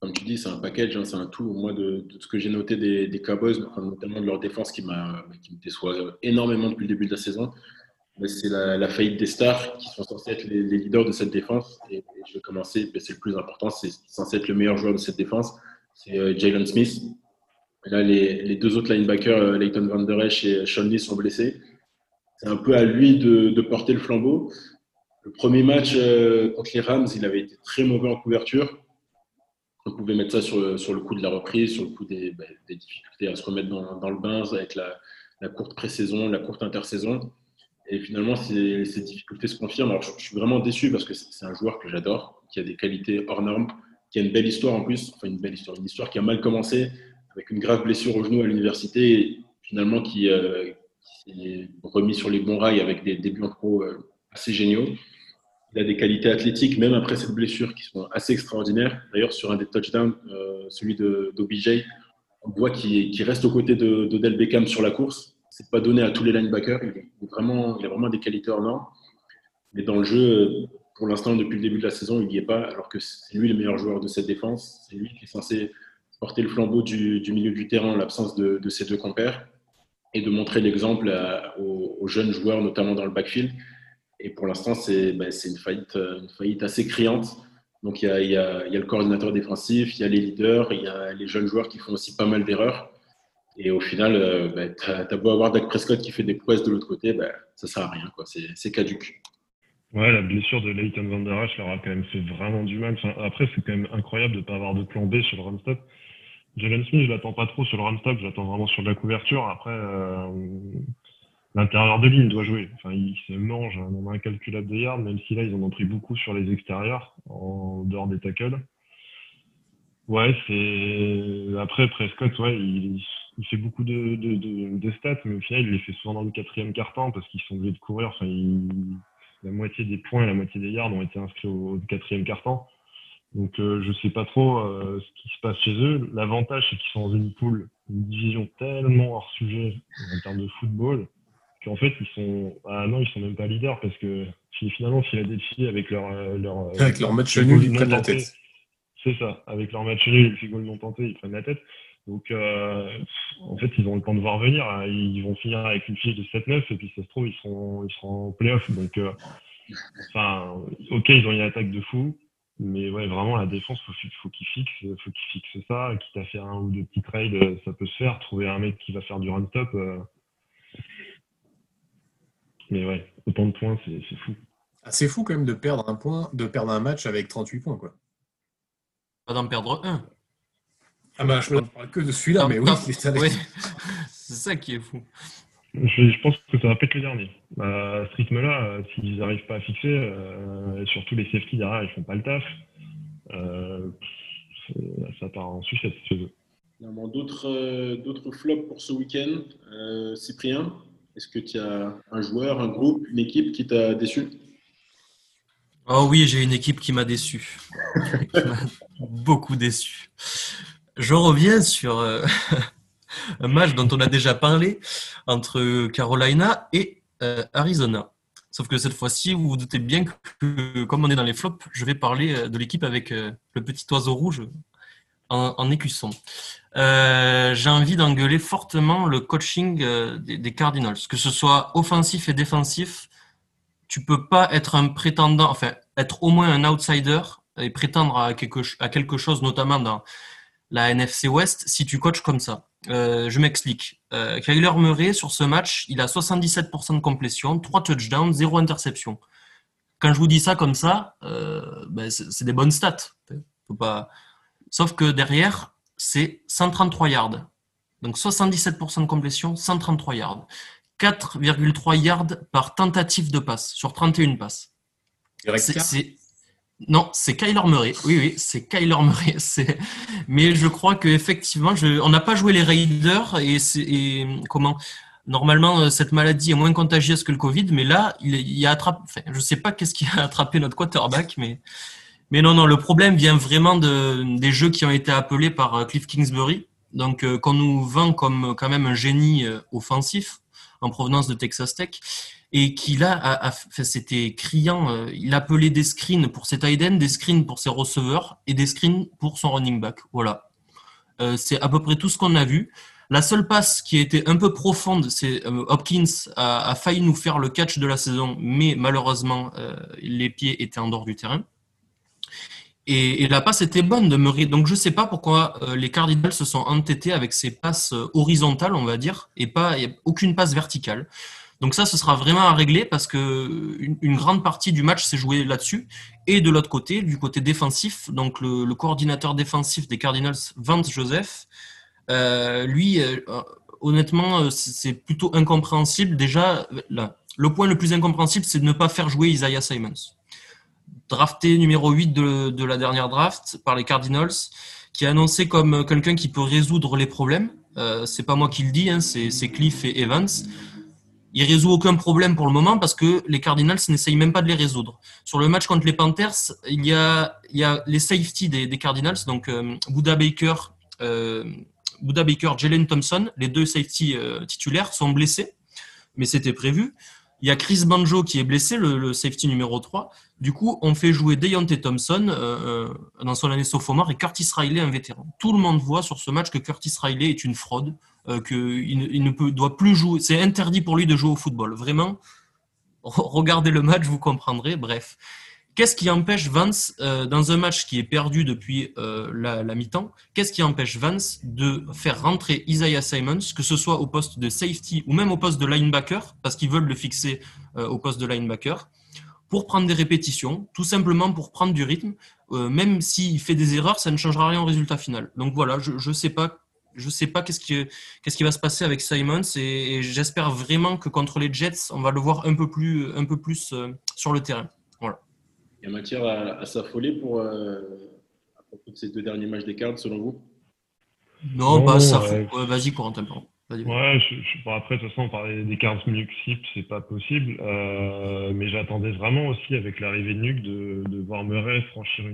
comme tu dis, c'est un package, hein, c'est un tout. Moi, de ce que j'ai noté des Cowboys, enfin, notamment de leur défense qui me déçoit énormément depuis le début de la saison, c'est la faillite des stars qui sont censés être les leaders de cette défense. Et je vais commencer, c'est le plus important, c'est censé être le meilleur joueur de cette défense, c'est Jalen Smith. Et là, les deux autres linebackers, Leighton Van Der Esch et Sean Lee, sont blessés. C'est un peu à lui de porter le flambeau. Le premier match contre les Rams, il avait été très mauvais en couverture. On pouvait mettre ça sur le coup de la reprise, sur le coup des difficultés à se remettre dans le bain avec la courte pré-saison, la courte intersaison. Et finalement, ces difficultés se confirment. Alors, je suis vraiment déçu parce que c'est un joueur que j'adore, qui a des qualités hors normes, qui a une belle histoire en plus, enfin une histoire qui a mal commencé, avec une grave blessure au genou à l'université, et finalement qui s'est remis sur les bons rails avec des débuts en pro assez géniaux. Il a des qualités athlétiques, même après cette blessure, qui sont assez extraordinaires. D'ailleurs, sur un des touchdowns, celui d'OBJ, on voit qu'il reste aux côtés d'Odell Beckham sur la course. C'est pas donné à tous les linebackers. Il a vraiment des qualités hors normes. Mais dans le jeu, pour l'instant, depuis le début de la saison, il n'y est pas, alors que c'est lui le meilleur joueur de cette défense. C'est lui qui est censé porter le flambeau du milieu du terrain en l'absence de ses deux compères et de montrer l'exemple aux jeunes joueurs, notamment dans le backfield. Et pour l'instant, c'est une faillite assez criante. Donc, il y a le coordinateur défensif, il y a les leaders, il y a les jeunes joueurs qui font aussi pas mal d'erreurs. Et au final, t'as beau avoir Dak Prescott qui fait des prouesses de l'autre côté, ça sert à rien, quoi. C'est caduc. Ouais, la blessure de Leighton Van Der Esch leur a quand même fait vraiment du mal. Enfin, après, c'est quand même incroyable de ne pas avoir de plan B sur le run stop. Jalen Smith, je l'attends pas trop sur le run stop, je l'attends vraiment sur de la couverture. Après, l'intérieur de ligne doit jouer. Enfin, il se mange, on en a incalculable de yards, même si là, ils en ont pris beaucoup sur les extérieurs, en dehors des tackles. Ouais, c'est. Après, Prescott, ouais, il fait beaucoup de stats, mais au final, il les fait souvent dans le quatrième quart-temps parce qu'ils sont obligés de courir. Enfin, la moitié des points et la moitié des yards ont été inscrits au quatrième quart-temps. Donc, je sais pas trop ce qui se passe chez eux. L'avantage, c'est qu'ils sont dans une poule, une division tellement hors sujet en termes de football, qu'en fait, ils sont même pas leaders parce que finalement, s'il a des filles avec leur match nul, ils prennent la tête. C'est ça. Avec leur match nul, les goals non tentés, ils prennent la tête. Donc, en fait, ils ont le temps de voir venir. Ils vont finir avec une fiche de 7-9 et puis, ça se trouve, ils seront en play-off. Donc, OK, ils ont une attaque de fou. Mais ouais, vraiment, la défense, faut qu'ils fixent ça. Quitte à faire un ou deux petits trades, ça peut se faire. Trouver un mec qui va faire du run-top. Mais ouais, autant de points, c'est fou. Ah, c'est fou quand même de perdre un point, de perdre un match avec 38 points, quoi. Pas d'en perdre un. Ah bah je ne parle que de celui-là, mais oui, c'est ça qui est fou. Je pense que ça va péter le dernier. À ce rythme-là, s'ils n'arrivent pas à fixer, surtout les safety derrière, ils font pas le taf. Ça part en sucette, si tu veux. D'autres flops pour ce week-end, Cyprien, est-ce que tu as un joueur, un groupe, une équipe qui t'a déçu ? Oh oui, j'ai une équipe qui m'a déçu, qui m'a beaucoup déçu. Je reviens sur un match dont on a déjà parlé entre Carolina et Arizona. Sauf que cette fois-ci, vous vous doutez bien que comme on est dans les flops, je vais parler de l'équipe avec le petit oiseau rouge en écusson. J'ai envie d'engueuler fortement le coaching des Cardinals, que ce soit offensif et défensif. Tu peux pas être un prétendant, enfin, être au moins un outsider et prétendre à quelque chose, notamment dans la NFC West, si tu coaches comme ça. Je m'explique. Kyler Murray, sur ce match, il a 77% de complétion, 3 touchdowns, 0 interception. Quand je vous dis ça comme ça, c'est des bonnes stats. Faut pas... Sauf que derrière, c'est 133 yards. Donc 77% de complétion, 133 yards. 4,3 yards par tentative de passe, sur 31 passes. Non, c'est Kyler Murray. Oui, c'est Kyler Murray. Mais je crois qu'effectivement, on n'a pas joué les Raiders. Normalement, cette maladie est moins contagieuse que le Covid, mais là, il a attrapé... Enfin, je ne sais pas qu'est-ce qui a attrapé notre quarterback, mais non, le problème vient vraiment des jeux qui ont été appelés par Clint Kingsbury, donc qu'on nous vend comme quand même un génie offensif, en provenance de Texas Tech, et qui là, c'était criant, il appelait des screens pour ses tight ends, des screens pour ses receveurs et des screens pour son running back. Voilà, c'est à peu près tout ce qu'on a vu. La seule passe qui a été un peu profonde, c'est Hopkins a failli nous faire le catch de la saison, mais malheureusement, les pieds étaient en dehors du terrain. Et la passe était bonne de Murray. Donc, je ne sais pas pourquoi les Cardinals se sont entêtés avec ces passes horizontales, on va dire, et aucune passe verticale. Donc ça, ce sera vraiment à régler parce qu'une grande partie du match s'est jouée là-dessus. Et de l'autre côté, du côté défensif, donc le coordinateur défensif des Cardinals, Vance Joseph, lui, honnêtement, c'est plutôt incompréhensible. Déjà, là, Le point le plus incompréhensible, c'est de ne pas faire jouer Isaiah Simmons. Drafté numéro 8 de la dernière draft par les Cardinals, qui est annoncé comme quelqu'un qui peut résoudre les problèmes. C'est pas moi qui le dis, hein, c'est Cliff et Evans. Il résout aucun problème pour le moment parce que les Cardinals n'essayent même pas de les résoudre. Sur le match contre les Panthers, il y a les safeties des Cardinals, donc Buda Baker, Jalen Thompson, les deux safeties titulaires sont blessés, mais c'était prévu. Il y a Chris Banjo qui est blessé, le safety numéro 3. Du coup, on fait jouer Deontay Thompson dans son année sophomore et Curtis Riley, un vétéran. Tout le monde voit sur ce match que Curtis Riley est une fraude, qu'il ne doit plus jouer. C'est interdit pour lui de jouer au football. Vraiment, regardez le match, vous comprendrez. Bref, qu'est-ce qui empêche Vance, dans un match qui est perdu depuis la mi-temps, qu'est-ce qui empêche Vance de faire rentrer Isaiah Simmons, que ce soit au poste de safety ou même au poste de linebacker, parce qu'ils veulent le fixer au poste de linebacker, pour prendre des répétitions, tout simplement pour prendre du rythme. Même s'il fait des erreurs, ça ne changera rien au résultat final. Donc voilà, je ne sais pas qu'est-ce qui va se passer avec Simmons et j'espère vraiment que contre les Jets, on va le voir un peu plus sur le terrain. Voilà. Il y a matière à s'affoler à propos de ces deux derniers matchs des Cards, selon vous? Non, bah ça. Vas-y, Corentin. Ouais, bon, après, de toute façon, on parlait des Cards Nuke Sip, c'est pas possible. Mais j'attendais vraiment aussi, avec l'arrivée de Nuke, de voir Murray franchir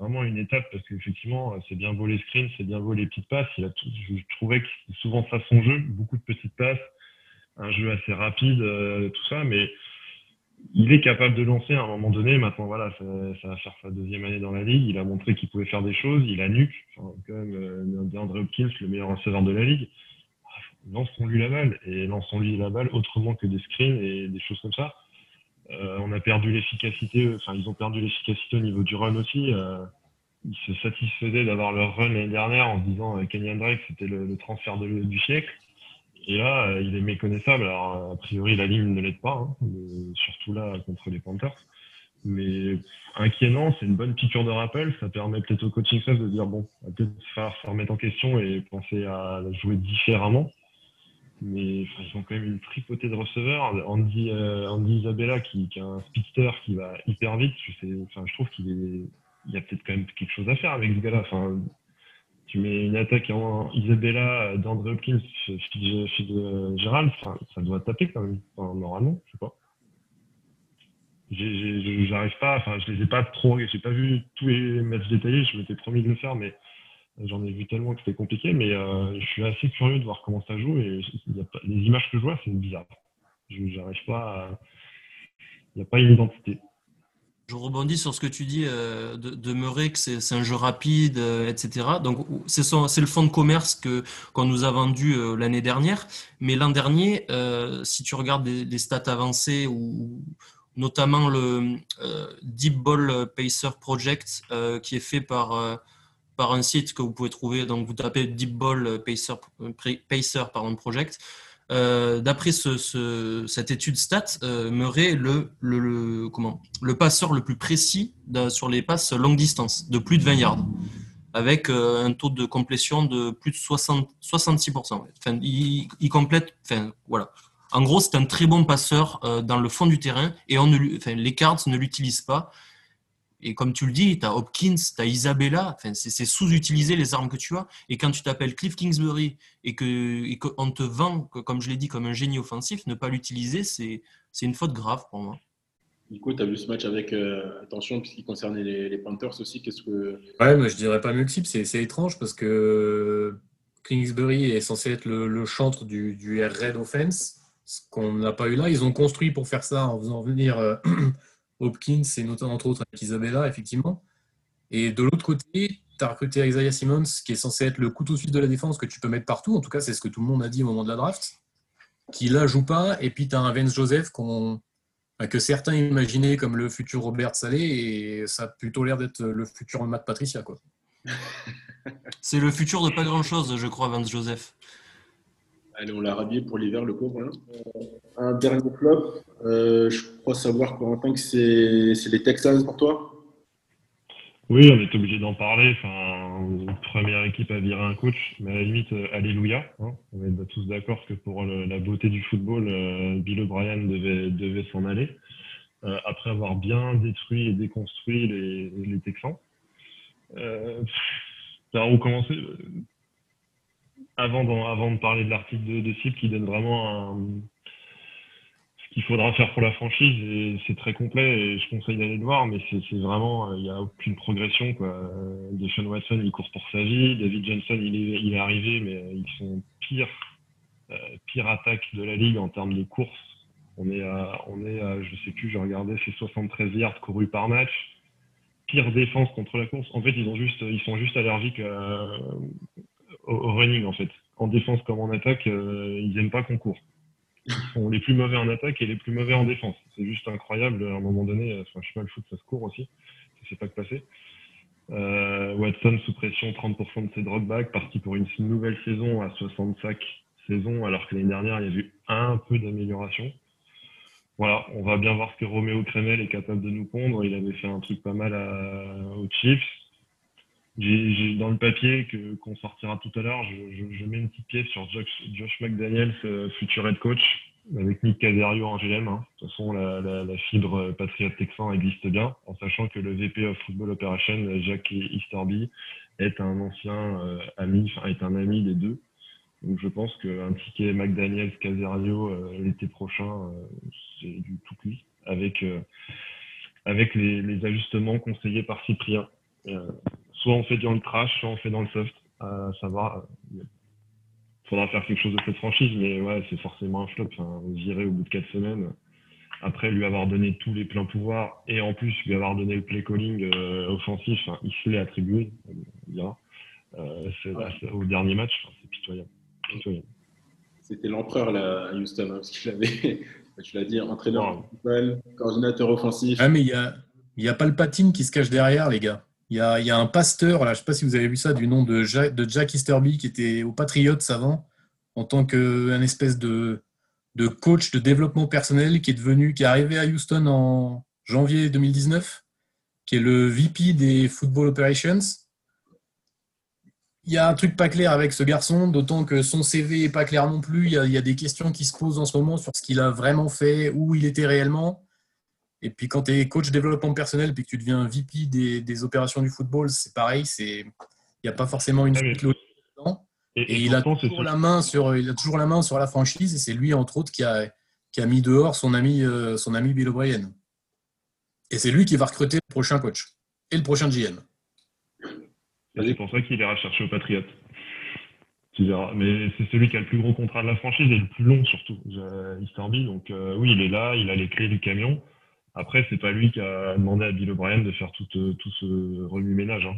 vraiment une étape, parce qu'effectivement, c'est bien beau les screens, c'est bien beau les petites passes. Je trouvais que c'était souvent ça son jeu, beaucoup de petites passes, un jeu assez rapide, tout ça, mais il est capable de lancer à un moment donné. Maintenant, voilà, ça va faire sa deuxième année dans la ligue. Il a montré qu'il pouvait faire des choses. Il a nuque. Enfin, quand même, DeAndre Hopkins, le meilleur receveur de la ligue. Lançons-lui la balle. Et lançons-lui la balle autrement que des screens et des choses comme ça. On a perdu l'efficacité. Enfin, ils ont perdu l'efficacité au niveau du run aussi. Ils se satisfaisaient d'avoir leur run l'année dernière en se disant Kenyan Drake, c'était le transfert du siècle. Et là, il est méconnaissable. Alors, a priori, la ligne ne l'aide pas, surtout là contre les Panthers. Mais inquiétant, c'est une bonne piqûre de rappel. Ça permet peut-être au coaching staff de dire bon, on va peut-être se remettre en question et penser à jouer différemment. Mais enfin, ils ont quand même une tripotée de receveurs. Andy Isabella, qui est un speedster qui va hyper vite. Je trouve qu'il y a peut-être quand même quelque chose à faire avec ce gars-là. Enfin, tu mets une attaque en Isabella, DeAndre Hopkins, Fitzgerald, ça doit taper quand même, normalement, je sais pas. J'arrive pas, je les ai pas trop, j'ai pas vu tous les matchs détaillés, je m'étais promis de le faire, mais j'en ai vu tellement que c'était compliqué, mais je suis assez curieux de voir comment ça joue, et les images que je vois, c'est bizarre. J'arrive pas, il n'y a pas une identité. Je rebondis sur ce que tu dis de Murray, que c'est un jeu rapide, etc. Donc, c'est le fonds de commerce qu'on nous a vendu l'année dernière. Mais l'an dernier, si tu regardes les stats avancées, ou notamment le Deep Ball Pacer Project, qui est fait par un site que vous pouvez trouver. Donc, vous tapez Deep Ball Pacer Project. D'après cette étude stat, Murray est le passeur le plus précis sur les passes longue distance, de plus de 20 yards, avec un taux de complétion de plus de 66%. Enfin, il complète. Enfin, voilà. En gros, c'est un très bon passeur dans le fond du terrain, et les Cards ne l'utilisent pas. Et comme tu le dis, tu as Hopkins, tu as Isabella, c'est sous-utiliser les armes que tu as. Et quand tu t'appelles Cliff Kingsbury et qu'on te vend, comme je l'ai dit, comme un génie offensif, ne pas l'utiliser, c'est une faute grave pour moi. Nico, tu as vu ce match avec attention, puisqu'il concernait les Panthers aussi. Ouais, moi je dirais pas multiple, c'est étrange parce que Kingsbury est censé être le chantre du Air Raid Offense, ce qu'on n'a pas eu là. Ils ont construit pour faire ça en faisant venir Hopkins, et notamment entre autres avec Isabella, effectivement. Et de l'autre côté, tu as recruté Isaiah Simmons, qui est censé être le couteau suisse de la défense que tu peux mettre partout. En tout cas, c'est ce que tout le monde a dit au moment de la draft, qui là joue pas. Et puis tu as un Vance Joseph que certains imaginaient comme le futur Robert Saleh, et ça a plutôt l'air d'être le futur Matt Patricia, quoi. C'est le futur de pas grand-chose, je crois, Vance Joseph. Allez, on l'a rhabillé pour l'hiver, le pauvre. Hein. Un dernier flop. Je crois savoir, Corentin, que c'est les Texans pour toi. Oui, on est obligé d'en parler. Enfin, une première équipe à virer un coach, mais à la limite, alléluia. Hein. On est tous d'accord que pour la beauté du football, Bill O'Brien devait s'en aller, après avoir bien détruit et déconstruit les Texans. Par où commencer ? Avant de parler de l'article de Cyp qui donne vraiment ce qu'il faudra faire pour la franchise, et c'est très complet et je conseille d'aller le voir, mais c'est vraiment, il n'y a aucune progression, quoi. Deshaun Watson, il court pour sa vie, David Johnson, il est arrivé, mais ils sont pire attaque de la ligue en termes de course. On est à je sais plus, je regardais, c'est 73 yards courus par match. Pire défense contre la course. En fait, ils sont juste allergiques au running, en fait. En défense comme en attaque, ils n'aiment pas qu'on court. Ils sont les plus mauvais en attaque et les plus mauvais en défense. C'est juste incroyable. À un moment donné, je sais pas, le foot, ça se court aussi. Ça ne sait pas que passer. Watson, sous pression, 30% de ses dropbacks, parti pour une nouvelle saison à 65 saisons, alors que l'année dernière, il y a eu un peu d'amélioration. Voilà, on va bien voir ce que Roméo Crennel est capable de nous pondre. Il avait fait un truc pas mal aux Chiefs. J'ai dans le papier qu'on sortira tout à l'heure, je mets une petite pièce sur Josh McDaniels, futur head coach, avec Nick Caserio en GM. Hein. De toute façon, la fibre patriote texan existe bien, en sachant que le VP of Football Operation, Jack Easterby, est un ancien ami des deux. Donc je pense qu'un ticket McDaniels, Caserio l'été prochain, c'est du tout cuit, avec les ajustements conseillés par Cyprien. Soit on fait dans le trash, soit on fait dans le soft. Ça va. Faudra faire quelque chose de cette franchise, mais ouais, c'est forcément un flop. Hein. Virer au bout de 4 semaines, après lui avoir donné tous les pleins pouvoirs et en plus lui avoir donné le play calling offensif, hein, il se l'est attribué, on dira. Au dernier match, c'est pitoyable. C'était l'empereur là, à Houston, hein, parce qu'il avait, tu l'as dit, entraîneur principal, coordinateur offensif. Ah mais il y a pas le patine qui se cache derrière, les gars. Il y a un pasteur là, je sais pas si vous avez vu ça, du nom de Jack Easterby, qui était aux Patriots avant, en tant qu'un espèce de coach de développement personnel qui est arrivé à Houston en janvier 2019, qui est le VP des Football Operations. Il y a un truc pas clair avec ce garçon, d'autant que son CV n'est pas clair non plus. Il y a des questions qui se posent en ce moment sur ce qu'il a vraiment fait, où il était réellement. Et puis quand tu es coach développement personnel et que tu deviens VP des opérations du football, c'est pareil. Il n'y a pas forcément une suite logique dedans. Et il a toujours la main sur la franchise. Et c'est lui, entre autres, qui a mis dehors son ami Bill O'Brien. Et c'est lui qui va recruter le prochain coach et le prochain GM. C'est pour ça qu'il ira chercher aux Patriots. Tu verras. Mais c'est celui qui a le plus gros contrat de la franchise et le plus long surtout, Easterby. Donc oui, il est là, il a les clés du camion. Après, c'est pas lui qui a demandé à Bill O'Brien de faire tout ce remue-ménage.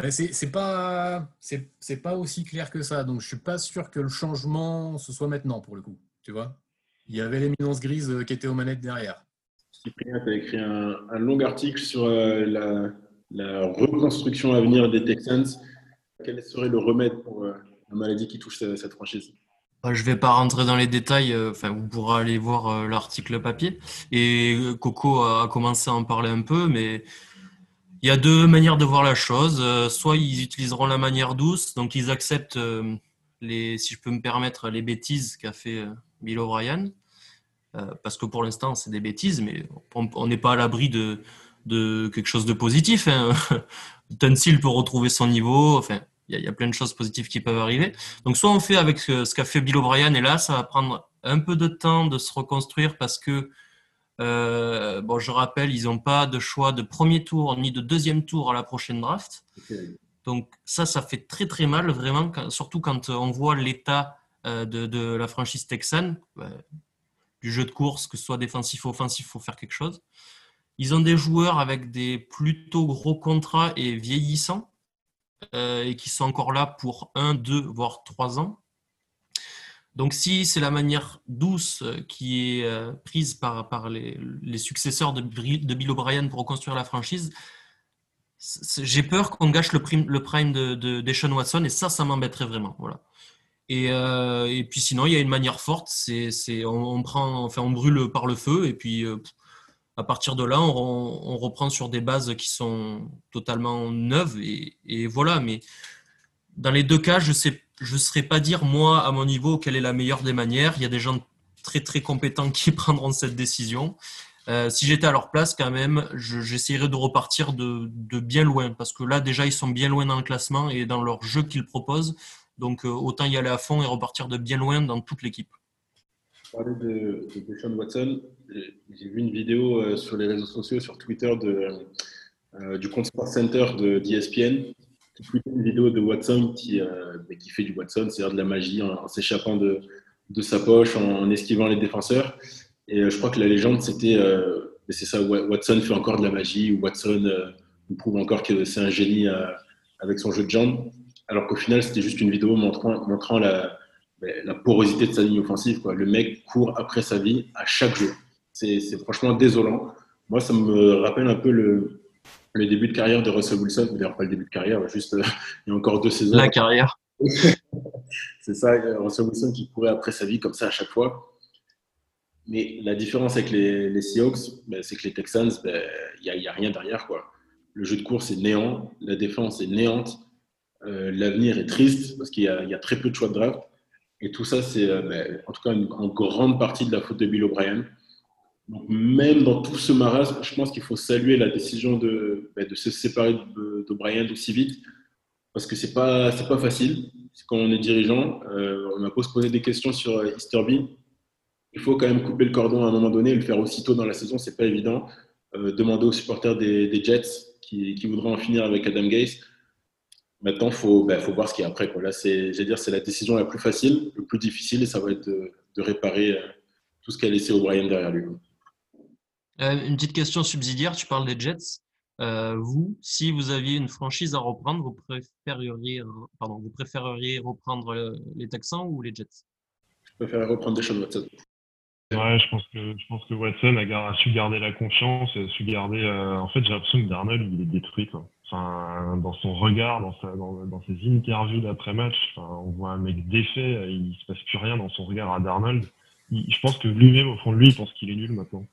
Hein. C'est pas aussi clair que ça. Donc je suis pas sûr que le changement se soit maintenant pour le coup. Tu vois, il y avait l'éminence grise qui était aux manettes derrière. Cyprien, tu as écrit un long article sur la reconstruction à venir des Texans. Quel serait le remède pour la maladie qui touche cette franchise ? Je ne vais pas rentrer dans les détails, vous pourrez aller voir l'article papier. Et Coco a commencé à en parler un peu, mais il y a deux manières de voir la chose. Soit ils utiliseront la manière douce, donc ils acceptent, si je peux me permettre, les bêtises qu'a fait Bill O'Brien, parce que pour l'instant, c'est des bêtises, mais on n'est pas à l'abri de quelque chose de positif. Hein. Tunsil peut retrouver son niveau. Enfin, il y a plein de choses positives qui peuvent arriver. Donc, soit on fait avec ce qu'a fait Bill O'Brien, et là, ça va prendre un peu de temps de se reconstruire parce que, je rappelle, ils n'ont pas de choix de premier tour ni de deuxième tour à la prochaine draft. Okay. Donc, ça fait très, très mal, vraiment, surtout quand on voit l'état de la franchise texane, du jeu de course, que ce soit défensif ou offensif, il faut faire quelque chose. Ils ont des joueurs avec des plutôt gros contrats et vieillissants et qui sont encore là pour 1, 2, voire 3 ans. Donc si c'est la manière douce qui est prise par les successeurs de Bill O'Brien pour reconstruire la franchise, j'ai peur qu'on gâche le prime de Deshaun Watson et ça m'embêterait vraiment. Voilà. Et puis sinon, il y a une manière forte, on brûle par le feu et puis... à partir de là, on reprend sur des bases qui sont totalement neuves et voilà. Mais dans les deux cas, je ne saurais pas dire, moi, à mon niveau, quelle est la meilleure des manières. Il y a des gens très, très compétents qui prendront cette décision. Si j'étais à leur place, quand même, j'essayerais de repartir de bien loin. Parce que là, déjà, ils sont bien loin dans le classement et dans leur jeu qu'ils proposent. Donc, autant y aller à fond et repartir de bien loin dans toute l'équipe. Je parlais de Deshaun Watson. J'ai vu une vidéo sur les réseaux sociaux, sur Twitter, du compte Sport Center d'ESPN. Une vidéo de Watson qui fait du Watson, c'est-à-dire de la magie en s'échappant de sa poche, en esquivant les défenseurs. Et je crois que la légende, c'était c'est ça, Watson fait encore de la magie, ou Watson nous prouve encore que c'est un génie avec son jeu de jambes. Alors qu'au final, c'était juste une vidéo montrant la porosité de sa ligne offensive, quoi. Le mec court après sa vie à chaque jeu. C'est franchement désolant. Moi, ça me rappelle un peu le début de carrière de Russell Wilson, d'ailleurs pas le début de carrière, juste il y a encore 2 saisons. La carrière. C'est ça, Russell Wilson qui courait après sa vie comme ça à chaque fois. Mais la différence avec les Seahawks, c'est que les Texans, il n'y a rien derrière, quoi. Le jeu de course est néant, la défense est néante, l'avenir est triste parce qu'il y a très peu de choix de draft. Et tout ça, c'est en tout cas en grande partie de la faute de Bill O'Brien. Donc, même dans tout ce marasme, je pense qu'il faut saluer la décision de se séparer d'O'Brien d'aussi vite, parce que c'est pas facile. Quand on est dirigeant, on a beau se poser des questions sur Easterby, il faut quand même couper le cordon à un moment donné et le faire aussitôt dans la saison, c'est pas évident. Demander aux supporters des Jets qui voudraient en finir avec Adam Gase. Maintenant, il faut voir ce qu'il y a après, quoi. Là, c'est la décision la plus facile, le plus difficile, et ça va être de réparer tout ce qu'a laissé O'Brien derrière lui. Une petite question subsidiaire, tu parles des Jets. Vous, si vous aviez une franchise à reprendre, vous préféreriez reprendre les Texans ou les Jets ? Je préférerais reprendre Deshaun Watson. Ouais, je pense que Watson a su garder la confiance, a su garder… en fait, j'ai l'impression que Darnold, il est détruit, quoi. Enfin, dans son regard, dans ses interviews d'après-match, on voit un mec défait, il ne se passe plus rien dans son regard à Darnold. Je pense que lui-même, au fond de lui, il pense qu'il est nul maintenant.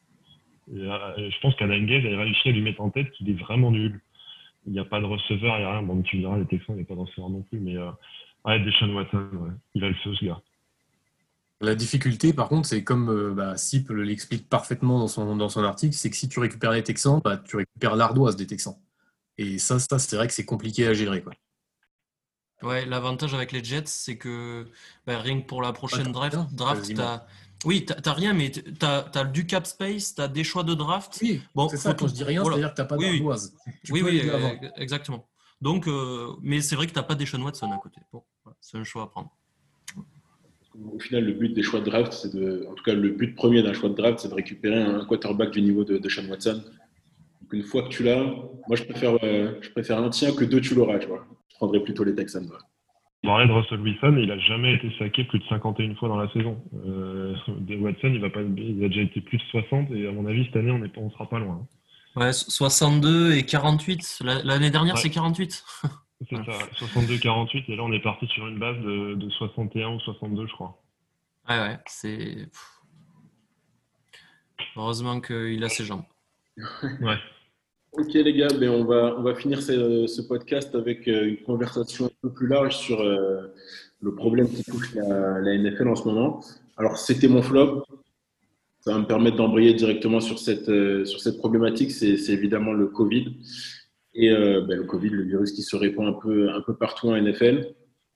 Et je pense qu'Adam Gaze a réussi à lui mettre en tête qu'il est vraiment nul. Il n'y a pas de receveur, il n'y a rien. Bon, tu me diras, les Texans, il n'y a pas de receveur non plus. Mais Deshaun Watson, ouais. Il a le feu, ce gars. La difficulté, par contre, c'est comme Sip l'explique parfaitement dans son article, c'est que si tu récupères les Texans, tu récupères l'ardoise des Texans. Et ça, c'est vrai que c'est compliqué à gérer, quoi. Ouais, l'avantage avec les Jets, c'est que rien que pour la prochaine draft, oui, t'as rien, mais t'as du cap space, t'as des choix de draft. Oui, bon, c'est ça, quand je dis rien, voilà. C'est-à-dire que t'as pas d'ardoise. Oui, exactement. Donc, mais c'est vrai que t'as pas Deshaun Watson à côté. Bon, c'est un choix à prendre. Au final, le but des choix de draft, en tout cas, le but premier d'un choix de draft, c'est de récupérer un quarterback du niveau de Deshaun Watson. Donc, une fois que tu l'as, moi, je préfère un tien que 2, tu l'auras, tu vois. Je prendrais plutôt les Texans, moi. On parlait de Russell Wilson, il n'a jamais été saqué plus de 51 fois dans la saison. De Watson, il a déjà été plus de 60, et à mon avis, cette année, on ne sera pas loin. Ouais, 62 et 48. L'année dernière, ouais. C'est 48. C'est ça, 62-48, et là, on est parti sur une base de 61 ou 62, je crois. Ouais, c'est… Heureusement qu'il a ses jambes. Ouais. Ok les gars, mais on va finir ce podcast avec une conversation un peu plus large sur le problème qui touche la NFL en ce moment. Alors c'était mon flop, ça va me permettre d'embrayer directement sur cette problématique, c'est évidemment le Covid. Et le Covid, le virus qui se répand un peu partout en NFL.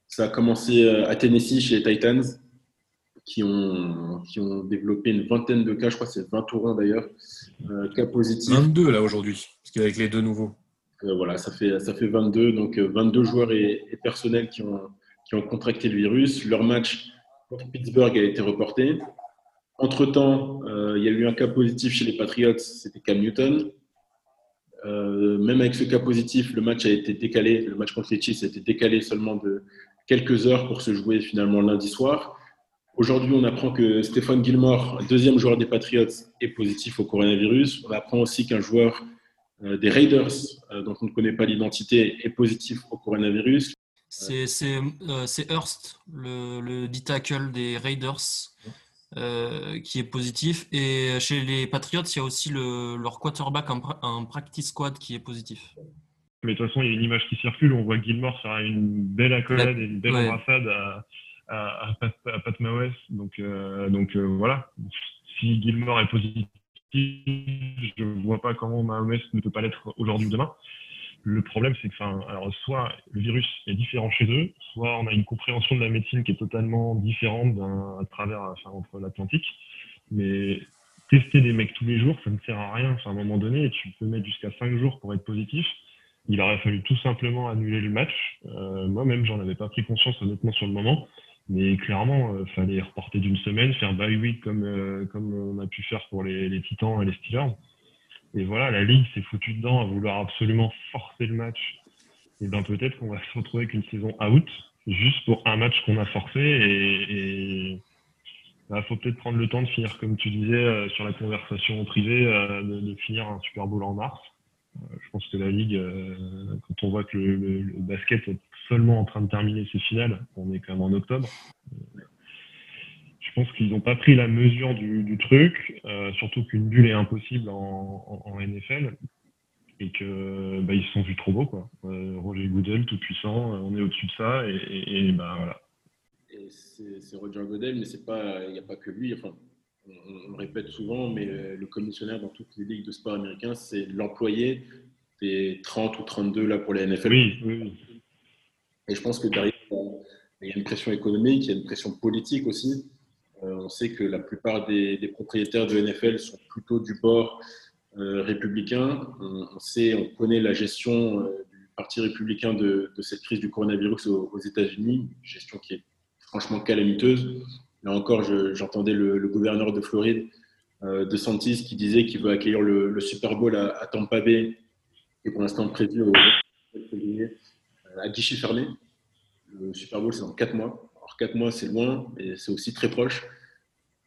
Ça a commencé à Tennessee chez les Titans qui ont développé une vingtaine de cas, je crois que c'est 21 d'ailleurs, cas positifs. 22 là aujourd'hui, parce qu'avec les 2 nouveaux. Voilà, ça fait 22, donc 22 joueurs et personnels qui ont contracté le virus. Leur match contre Pittsburgh a été reporté. Entre-temps, il y a eu un cas positif chez les Patriots, c'était Cam Newton. Même avec ce cas positif, le match a été décalé, le match contre les Chiefs a été décalé seulement de quelques heures pour se jouer finalement lundi soir. Aujourd'hui, on apprend que Stephon Gilmore, deuxième joueur des Patriots, est positif au coronavirus. On apprend aussi qu'un joueur des Raiders, dont on ne connaît pas l'identité, est positif au coronavirus. C'est Hurst, le D-tackle des Raiders, qui est positif. Et chez les Patriots, il y a aussi leur quarterback en practice squad qui est positif. Mais de toute façon, il y a une image qui circule. On voit Gilmore faire une belle accolade et une belle embrassade à Pat Mahomes. Donc, voilà. Si Gilmore est positif, je ne vois pas comment Mahomes ne peut pas l'être aujourd'hui ou demain. Le problème, c'est que soit le virus est différent chez eux, soit on a une compréhension de la médecine qui est totalement différente entre l'Atlantique. Mais tester des mecs tous les jours, ça ne sert à rien. À un moment donné, tu peux mettre jusqu'à 5 jours pour être positif. Il aurait fallu tout simplement annuler le match. Moi-même, j'en avais pas pris conscience honnêtement sur le moment. Mais clairement, fallait reporter d'une semaine, faire bye week comme on a pu faire pour les Titans et les Steelers. Et voilà, la Ligue s'est foutue dedans à vouloir absolument forcer le match. Et bien peut-être qu'on va se retrouver avec une saison out, juste pour un match qu'on a forcé. Et faut peut-être prendre le temps de finir, comme tu disais, sur la conversation privée, de finir un Super Bowl en mars. Je pense que la Ligue, quand on voit que le basket est seulement en train de terminer ses finales, on est quand même en octobre. Je pense qu'ils n'ont pas pris la mesure du truc, surtout qu'une bulle est impossible en NFL et que ils se sont vus trop beaux, quoi. Roger Goodell, tout puissant, on est au-dessus de ça et voilà. Et c'est Roger Goodell, mais il n'y a pas que lui. Enfin, on le répète souvent, mais le commissionnaire dans toutes les ligues de sport américains, c'est l'employé des 30 ou 32 là pour la NFL. Oui. Et je pense que derrière, il y a une pression économique, il y a une pression politique aussi. On sait que la plupart des propriétaires de NFL sont plutôt du bord républicain. On connaît la gestion du parti républicain de cette crise du coronavirus aux États-Unis, une gestion qui est franchement calamiteuse. Là encore, j'entendais le gouverneur de Floride, DeSantis, qui disait qu'il veut accueillir le Super Bowl à Tampa Bay, qui est pour l'instant prévu à guichet fermé. Le Super Bowl, c'est dans 4 mois. 4 mois, c'est loin, mais c'est aussi très proche.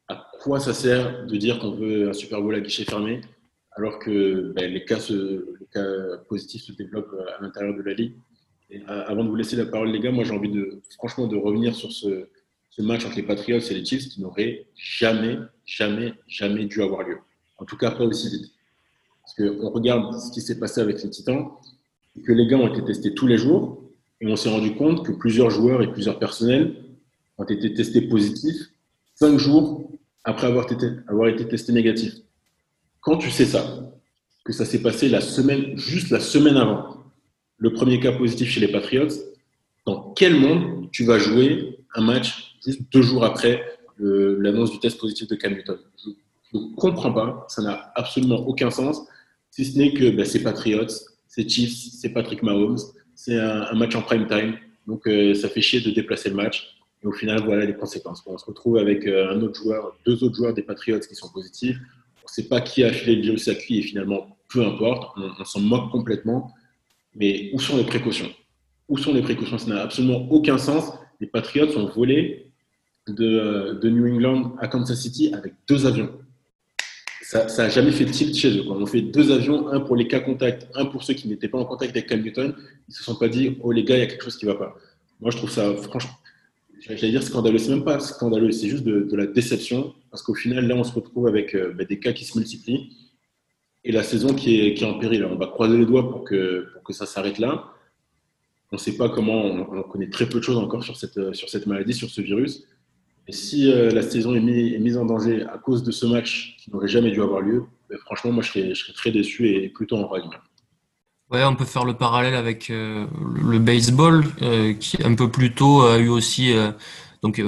À quoi ça sert de dire qu'on veut un Super Bowl à guichet fermé alors que les cas positifs se développent à l'intérieur de la Ligue? Et avant de vous laisser la parole, les gars, moi j'ai envie de revenir sur ce match entre les Patriots et les Chiefs qui n'aurait jamais dû avoir lieu. En tout cas, pas aussi vite. Parce qu'on regarde ce qui s'est passé avec les Titans, et que les gars ont été testés tous les jours, et on s'est rendu compte que plusieurs joueurs et plusieurs personnels ont été testés positifs 5 jours après avoir été testés négatifs. Quand tu sais ça, que ça s'est passé juste la semaine avant, le premier cas positif chez les Patriots, dans quel monde tu vas jouer un match juste 2 jours après l'annonce du test positif de Cam Newton? Je ne comprends pas, ça n'a absolument aucun sens, si ce n'est que c'est Patriots, c'est Chiefs, c'est Patrick Mahomes, c'est un match en prime time, donc ça fait chier de déplacer le match. Et au final, voilà les conséquences. On se retrouve avec deux autres joueurs des Patriots qui sont positifs. On ne sait pas qui a filé le virus à qui et finalement, peu importe, on s'en moque complètement. Mais où sont les précautions ? Ça n'a absolument aucun sens. Les Patriots ont volé de New England à Kansas City avec 2 avions. Ça n'a jamais fait tilt chez eux. On fait 2 avions, un pour les cas contacts, un pour ceux qui n'étaient pas en contact avec Cam Newton. Ils ne se sont pas dit « Oh les gars, il y a quelque chose qui ne va pas ». Moi, je trouve ça franchement… J'allais dire scandaleux, c'est même pas scandaleux, c'est juste de la déception parce qu'au final, là, on se retrouve avec des cas qui se multiplient et la saison qui est en péril. On va croiser les doigts pour que ça s'arrête là. On ne sait pas comment, on connaît très peu de choses encore sur cette maladie, sur ce virus. Et si la saison est mise en danger à cause de ce match qui n'aurait jamais dû avoir lieu, franchement, moi, je serais très déçu et plutôt en règle. Ouais, on peut faire le parallèle avec le baseball qui un peu plus tôt a eu aussi. Donc,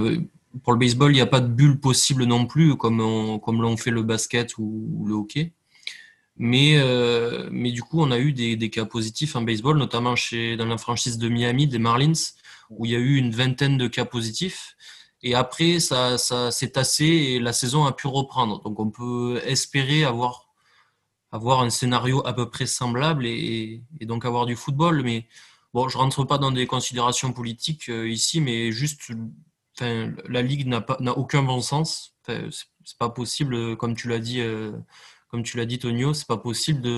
pour le baseball, il n'y a pas de bulle possible non plus, comme l'ont fait le basket ou le hockey. Mais du coup, on a eu des cas positifs en baseball, notamment dans la franchise de Miami, des Marlins, où il y a eu une vingtaine de cas positifs. Et après, ça s'est tassé et la saison a pu reprendre. Donc, on peut espérer avoir un scénario à peu près semblable et donc avoir du football. Mais bon, je ne rentre pas dans des considérations politiques ici, mais juste la Ligue n'a aucun bon sens. C'est pas possible, comme tu l'as dit, Tonio, c'est pas possible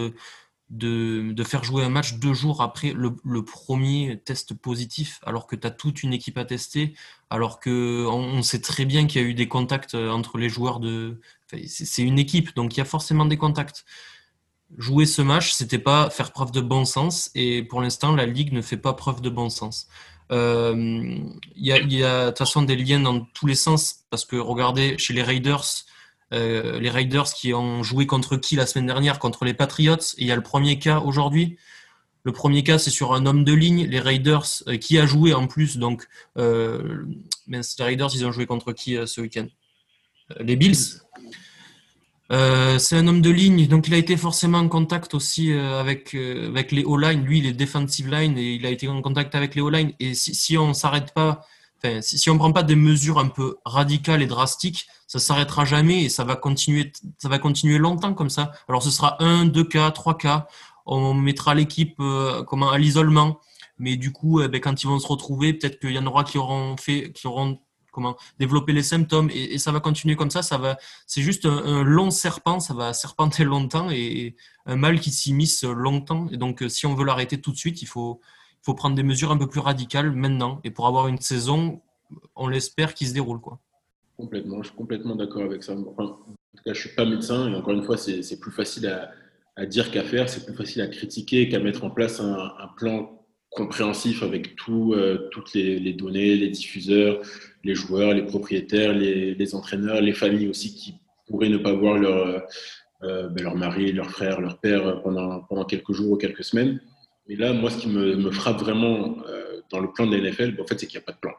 de faire jouer un match 2 jours après le premier test positif, alors que tu as toute une équipe à tester, alors qu'on sait très bien qu'il y a eu des contacts entre les joueurs de... Enfin, c'est une équipe, donc il y a forcément des contacts. Jouer ce match, c'était pas faire preuve de bon sens, et pour l'instant, la Ligue ne fait pas preuve de bon sens. Il y a de toute façon des liens dans tous les sens, parce que regardez, chez les Raiders qui ont joué contre qui la semaine dernière, contre les Patriots, et il y a le premier cas aujourd'hui. Le premier cas, c'est sur un homme de ligne, les Raiders qui a joué en plus, donc les Raiders, ils ont joué contre qui ce week-end ? Les Bills. C'est un homme de ligne, donc il a été forcément en contact aussi avec les O-line. Lui, il est defensive line et il a été en contact avec les O-line. Et si on ne s'arrête pas, enfin, si on ne prend pas des mesures un peu radicales et drastiques, ça ne s'arrêtera jamais et ça va continuer longtemps comme ça. Alors ce sera 1, 2 cas, 3 cas. On mettra l'équipe à l'isolement. Mais du coup, quand ils vont se retrouver, peut-être qu'il y en aura qui auront développer les symptômes et ça va continuer comme ça. C'est juste un long serpent, ça va serpenter longtemps et un mal qui s'immisce longtemps. Et donc, si on veut l'arrêter tout de suite, il faut prendre des mesures un peu plus radicales maintenant. Et pour avoir une saison, on l'espère, qui se déroule, quoi. Complètement, je suis complètement d'accord avec ça. Enfin, en tout cas, je suis pas médecin et encore une fois, c'est plus facile à dire qu'à faire, c'est plus facile à critiquer qu'à mettre en place un plan compréhensif avec toutes les données, les diffuseurs, les joueurs, les propriétaires, les entraîneurs, les familles aussi qui pourraient ne pas voir leur mari, leur frère, leur père pendant quelques jours ou quelques semaines. Mais là, moi, ce qui me frappe vraiment dans le plan de la NFL, c'est qu'il n'y a pas de plan.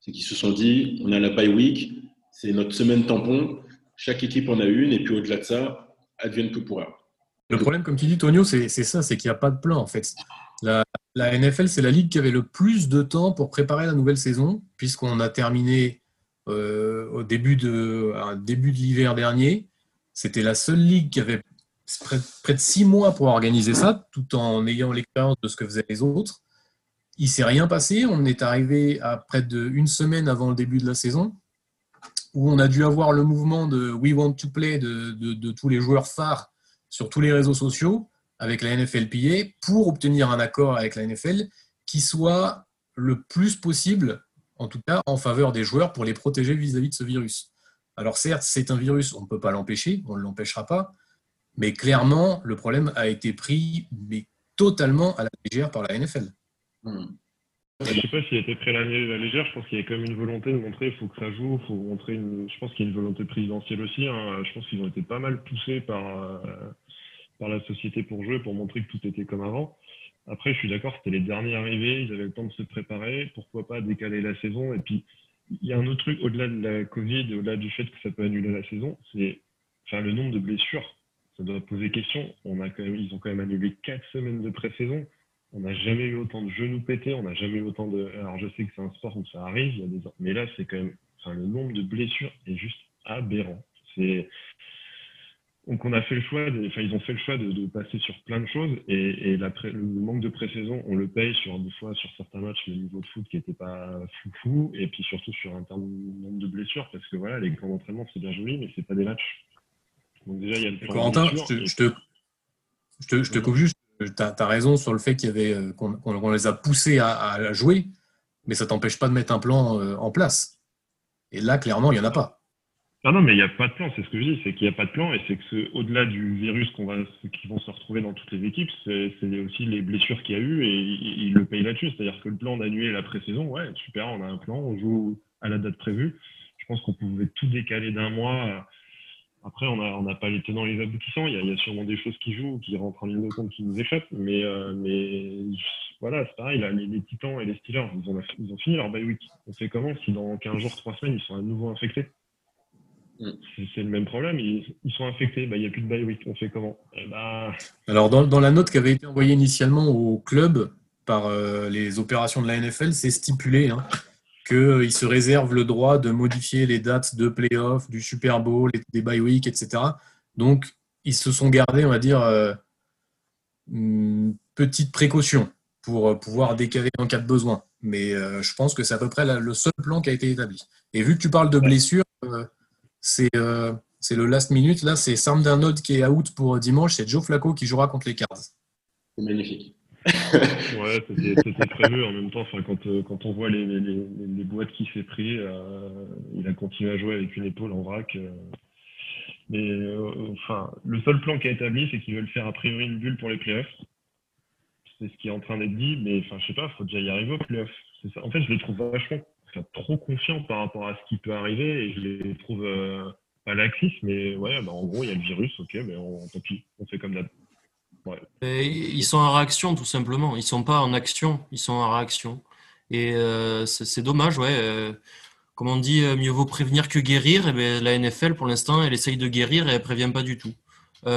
C'est qu'ils se sont dit, on a la bye week, c'est notre semaine tampon, chaque équipe en a une, et puis au-delà de ça, advienne que pourra. Le problème, comme tu dis, Tonio, c'est ça, c'est qu'il n'y a pas de plan, en fait. La NFL, c'est la ligue qui avait le plus de temps pour préparer la nouvelle saison, puisqu'on a terminé au début de l'hiver dernier. C'était la seule ligue qui avait près de 6 mois pour organiser ça, tout en ayant l'expérience de ce que faisaient les autres. Il ne s'est rien passé. On est arrivé à près d'une semaine avant le début de la saison, où on a dû avoir le mouvement de « We want to play » de tous les joueurs phares sur tous les réseaux sociaux, avec la NFLPA, pour obtenir un accord avec la NFL qui soit le plus possible, en tout cas en faveur des joueurs, pour les protéger vis-à-vis de ce virus. Alors certes, c'est un virus, on ne peut pas l'empêcher, on ne l'empêchera pas, mais clairement, le problème a été pris totalement à la légère par la NFL. Je ne sais pas s'il était pris à la légère, je pense qu'il y a quand même une volonté de montrer qu'il faut que ça joue, faut montrer je pense qu'il y a une volonté présidentielle aussi, hein. Je pense qu'ils ont été pas mal poussés par la société pour jouer, pour montrer que tout était comme avant. Après, je suis d'accord, c'était les derniers arrivés, ils avaient le temps de se préparer, pourquoi pas décaler la saison. Et puis, il y a un autre truc, au-delà de la Covid, au-delà du fait que ça peut annuler la saison, c'est le nombre de blessures. Ça doit poser question. Ils ont quand même annulé 4 semaines de pré-saison. On n'a jamais eu autant de genoux pétés, on n'a jamais eu autant de... Alors, je sais que c'est un sport où ça arrive, mais là, c'est quand même... le nombre de blessures est juste aberrant. Donc on a fait le choix, ils ont fait le choix de passer sur plein de choses et le manque de pré-saison, on le paye sur certains matchs, le niveau de foot qui n'était pas foufou, et puis surtout sur un nombre de blessures, parce que voilà, les camps d'entraînement, c'est bien joli, mais c'est pas des matchs. Donc déjà, il y a le plan. Corentin, je te coupe juste, tu as raison sur le fait qu'on les a poussés à jouer, mais ça t'empêche pas de mettre un plan en place. Et là, clairement, il n'y en a pas. Non, mais il n'y a pas de plan, c'est ce que je dis, c'est qu'il n'y a pas de plan et c'est que au-delà du virus qui vont se retrouver dans toutes les équipes, c'est aussi les blessures qu'il y a eu et ils le payent là-dessus. C'est-à-dire que le plan d'annuler la pré-saison, ouais, super, on a un plan, on joue à la date prévue. Je pense qu'on pouvait tout décaler d'un mois. Après, on n'a pas les tenants et les aboutissants. Il y a sûrement des choses qui jouent, qui rentrent en ligne de compte, qui nous échappent. Mais voilà, c'est pareil. Là, les Titans et les Steelers, ils ont fini leur bye week. On sait comment si dans 15 jours, 3 semaines, ils sont à nouveau infectés. C'est le même problème, ils sont infectés, il n'y a plus de bye week, on fait comment ? Alors dans la note qui avait été envoyée initialement au club par les opérations de la NFL, c'est stipulé qu'ils se réservent le droit de modifier les dates de play-off, du Super Bowl, des bye week, etc. Donc ils se sont gardés, on va dire, une petite précaution pour pouvoir décaler en cas de besoin. Mais je pense que c'est à peu près le seul plan qui a été établi. Et vu que tu parles de blessures... c'est le last minute. Là, c'est Sam Darnold qui est out pour dimanche. C'est Joe Flacco qui jouera contre les Cards. C'est magnifique. Ouais, c'était prévu. En même temps, quand on voit les boîtes qu'il s'est pris, il a continué à jouer avec une épaule en vrac. Mais le seul plan qui a établi, c'est qu'ils veulent faire a priori une bulle pour les playoffs. C'est ce qui est en train d'être dit, mais je sais pas, il faut déjà y arriver aux playoffs. C'est ça. En fait, je les trouve vachement trop confiants par rapport à ce qui peut arriver et je les trouve pas laxistes, mais ouais, en gros, il y a le virus, ok, mais tant pis, on fait comme d'hab. Ouais. Ils sont en réaction tout simplement, ils sont pas en action, ils sont en réaction. Et c'est dommage, ouais. Comme on dit, mieux vaut prévenir que guérir. Et bien, la NFL, pour l'instant, elle essaye de guérir et elle ne prévient pas du tout. Il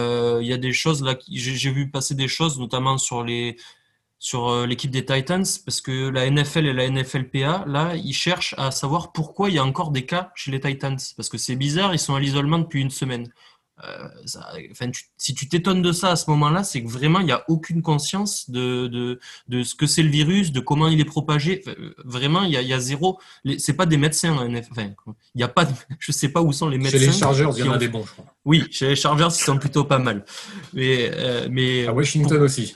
y a des choses là, j'ai vu passer des choses, notamment sur l'équipe des Titans, parce que la NFL et la NFLPA, là, ils cherchent à savoir pourquoi il y a encore des cas chez les Titans. Parce que c'est bizarre, ils sont à l'isolement depuis une semaine. Si tu t'étonnes de ça à ce moment-là, c'est que vraiment il n'y a aucune conscience de ce que c'est le virus, de comment il est propagé. Vraiment, il y a zéro. C'est pas des médecins. Il y a pas. Je sais pas où sont les médecins. Chez les Chargers, il y en a des bons, je crois. Oui, chez les Chargers, ils sont plutôt pas mal. Mais à Washington aussi.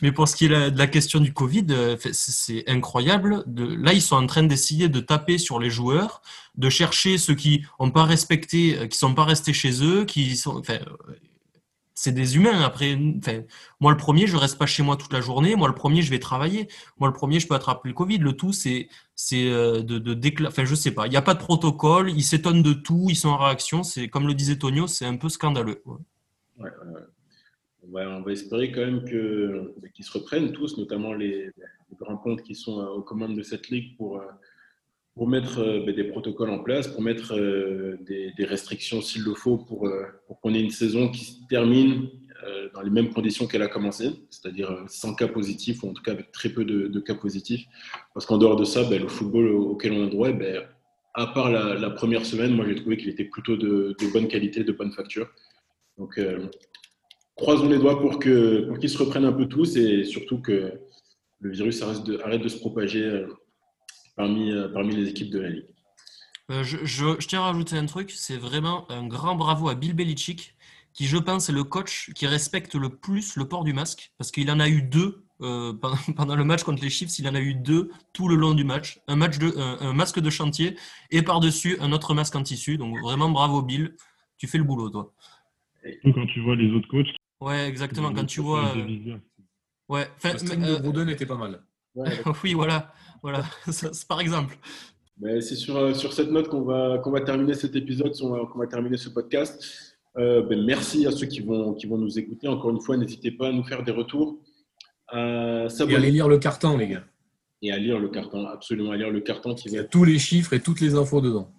Mais pour ce qui est de la question du Covid, c'est incroyable. Là, ils sont en train d'essayer de taper sur les joueurs, de chercher ceux qui n'ont pas respecté, qui sont pas restés chez eux, c'est des humains. Après, moi le premier, je reste pas chez moi toute la journée. Moi le premier, je vais travailler. Moi le premier, je peux attraper le Covid. Le tout, c'est de déclarer. Je sais pas. Il y a pas de protocole. Ils s'étonnent de tout. Ils sont en réaction. C'est comme le disait Tonio, c'est un peu scandaleux. Ouais. Ouais, on va espérer quand même qu'ils se reprennent tous, notamment les grands comptes qui sont aux commandes de cette ligue pour mettre des protocoles en place, pour mettre des restrictions s'il le faut, pour qu'on ait une saison qui se termine dans les mêmes conditions qu'elle a commencé, c'est-à-dire sans cas positifs, ou en tout cas avec très peu de cas positifs. Parce qu'en dehors de ça, le football auquel on a droit, à part la première semaine, moi j'ai trouvé qu'il était plutôt de bonne qualité, de bonne facture. Donc, croisons les doigts pour qu'ils se reprennent un peu tous et surtout que le virus arrête de se propager parmi les équipes de la Ligue. Je tiens à rajouter un truc, c'est vraiment un grand bravo à Bill Belichick qui, je pense, est le coach qui respecte le plus le port du masque parce qu'il en a eu 2 pendant le match contre les Chiefs, il en a eu 2 tout le long du match. Un masque de chantier et par-dessus un autre masque en tissu. Donc vraiment bravo Bill, tu fais le boulot toi. Quand tu vois les autres coachs. Ouais, exactement. Quand tu vois. Ouais. Brodon était pas mal. Ouais, oui, voilà. C'est par exemple. Mais c'est sur cette note qu'on va terminer cet épisode, qu'on va terminer ce podcast. Merci à ceux qui vont nous écouter. Encore une fois, n'hésitez pas à nous faire des retours. Et à aller lire le carton, les gars. Et à lire le carton, absolument à lire le carton qui va tous les chiffres et toutes les infos dedans.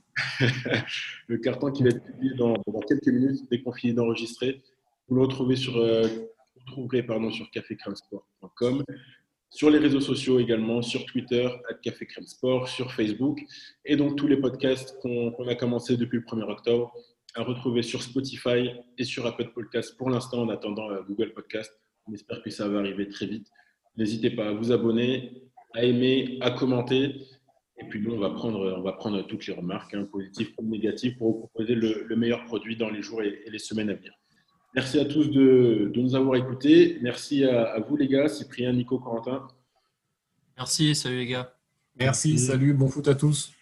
Le carton qui va être publié dans quelques minutes dès qu'on finit d'enregistrer. Vous le retrouverez sur cafécrèmesport.com, sur les réseaux sociaux également, sur Twitter @cafécrèmesport, sur Facebook et donc tous les podcasts qu'on a commencé depuis le 1er octobre à retrouver sur Spotify et sur Apple Podcasts pour l'instant en attendant Google Podcasts. On espère que ça va arriver très vite. N'hésitez pas à vous abonner, à aimer, à commenter. Et puis nous, on va prendre toutes les remarques, positives comme négatives, pour vous proposer le meilleur produit dans les jours et les semaines à venir. Merci à tous de nous avoir écoutés. Merci à vous les gars, Cyprien, Nico, Corentin. Merci, salut les gars. Merci, salut, bon foot à tous.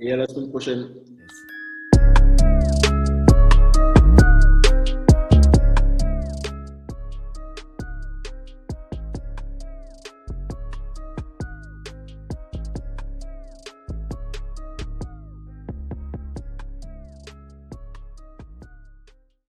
Et à la semaine prochaine.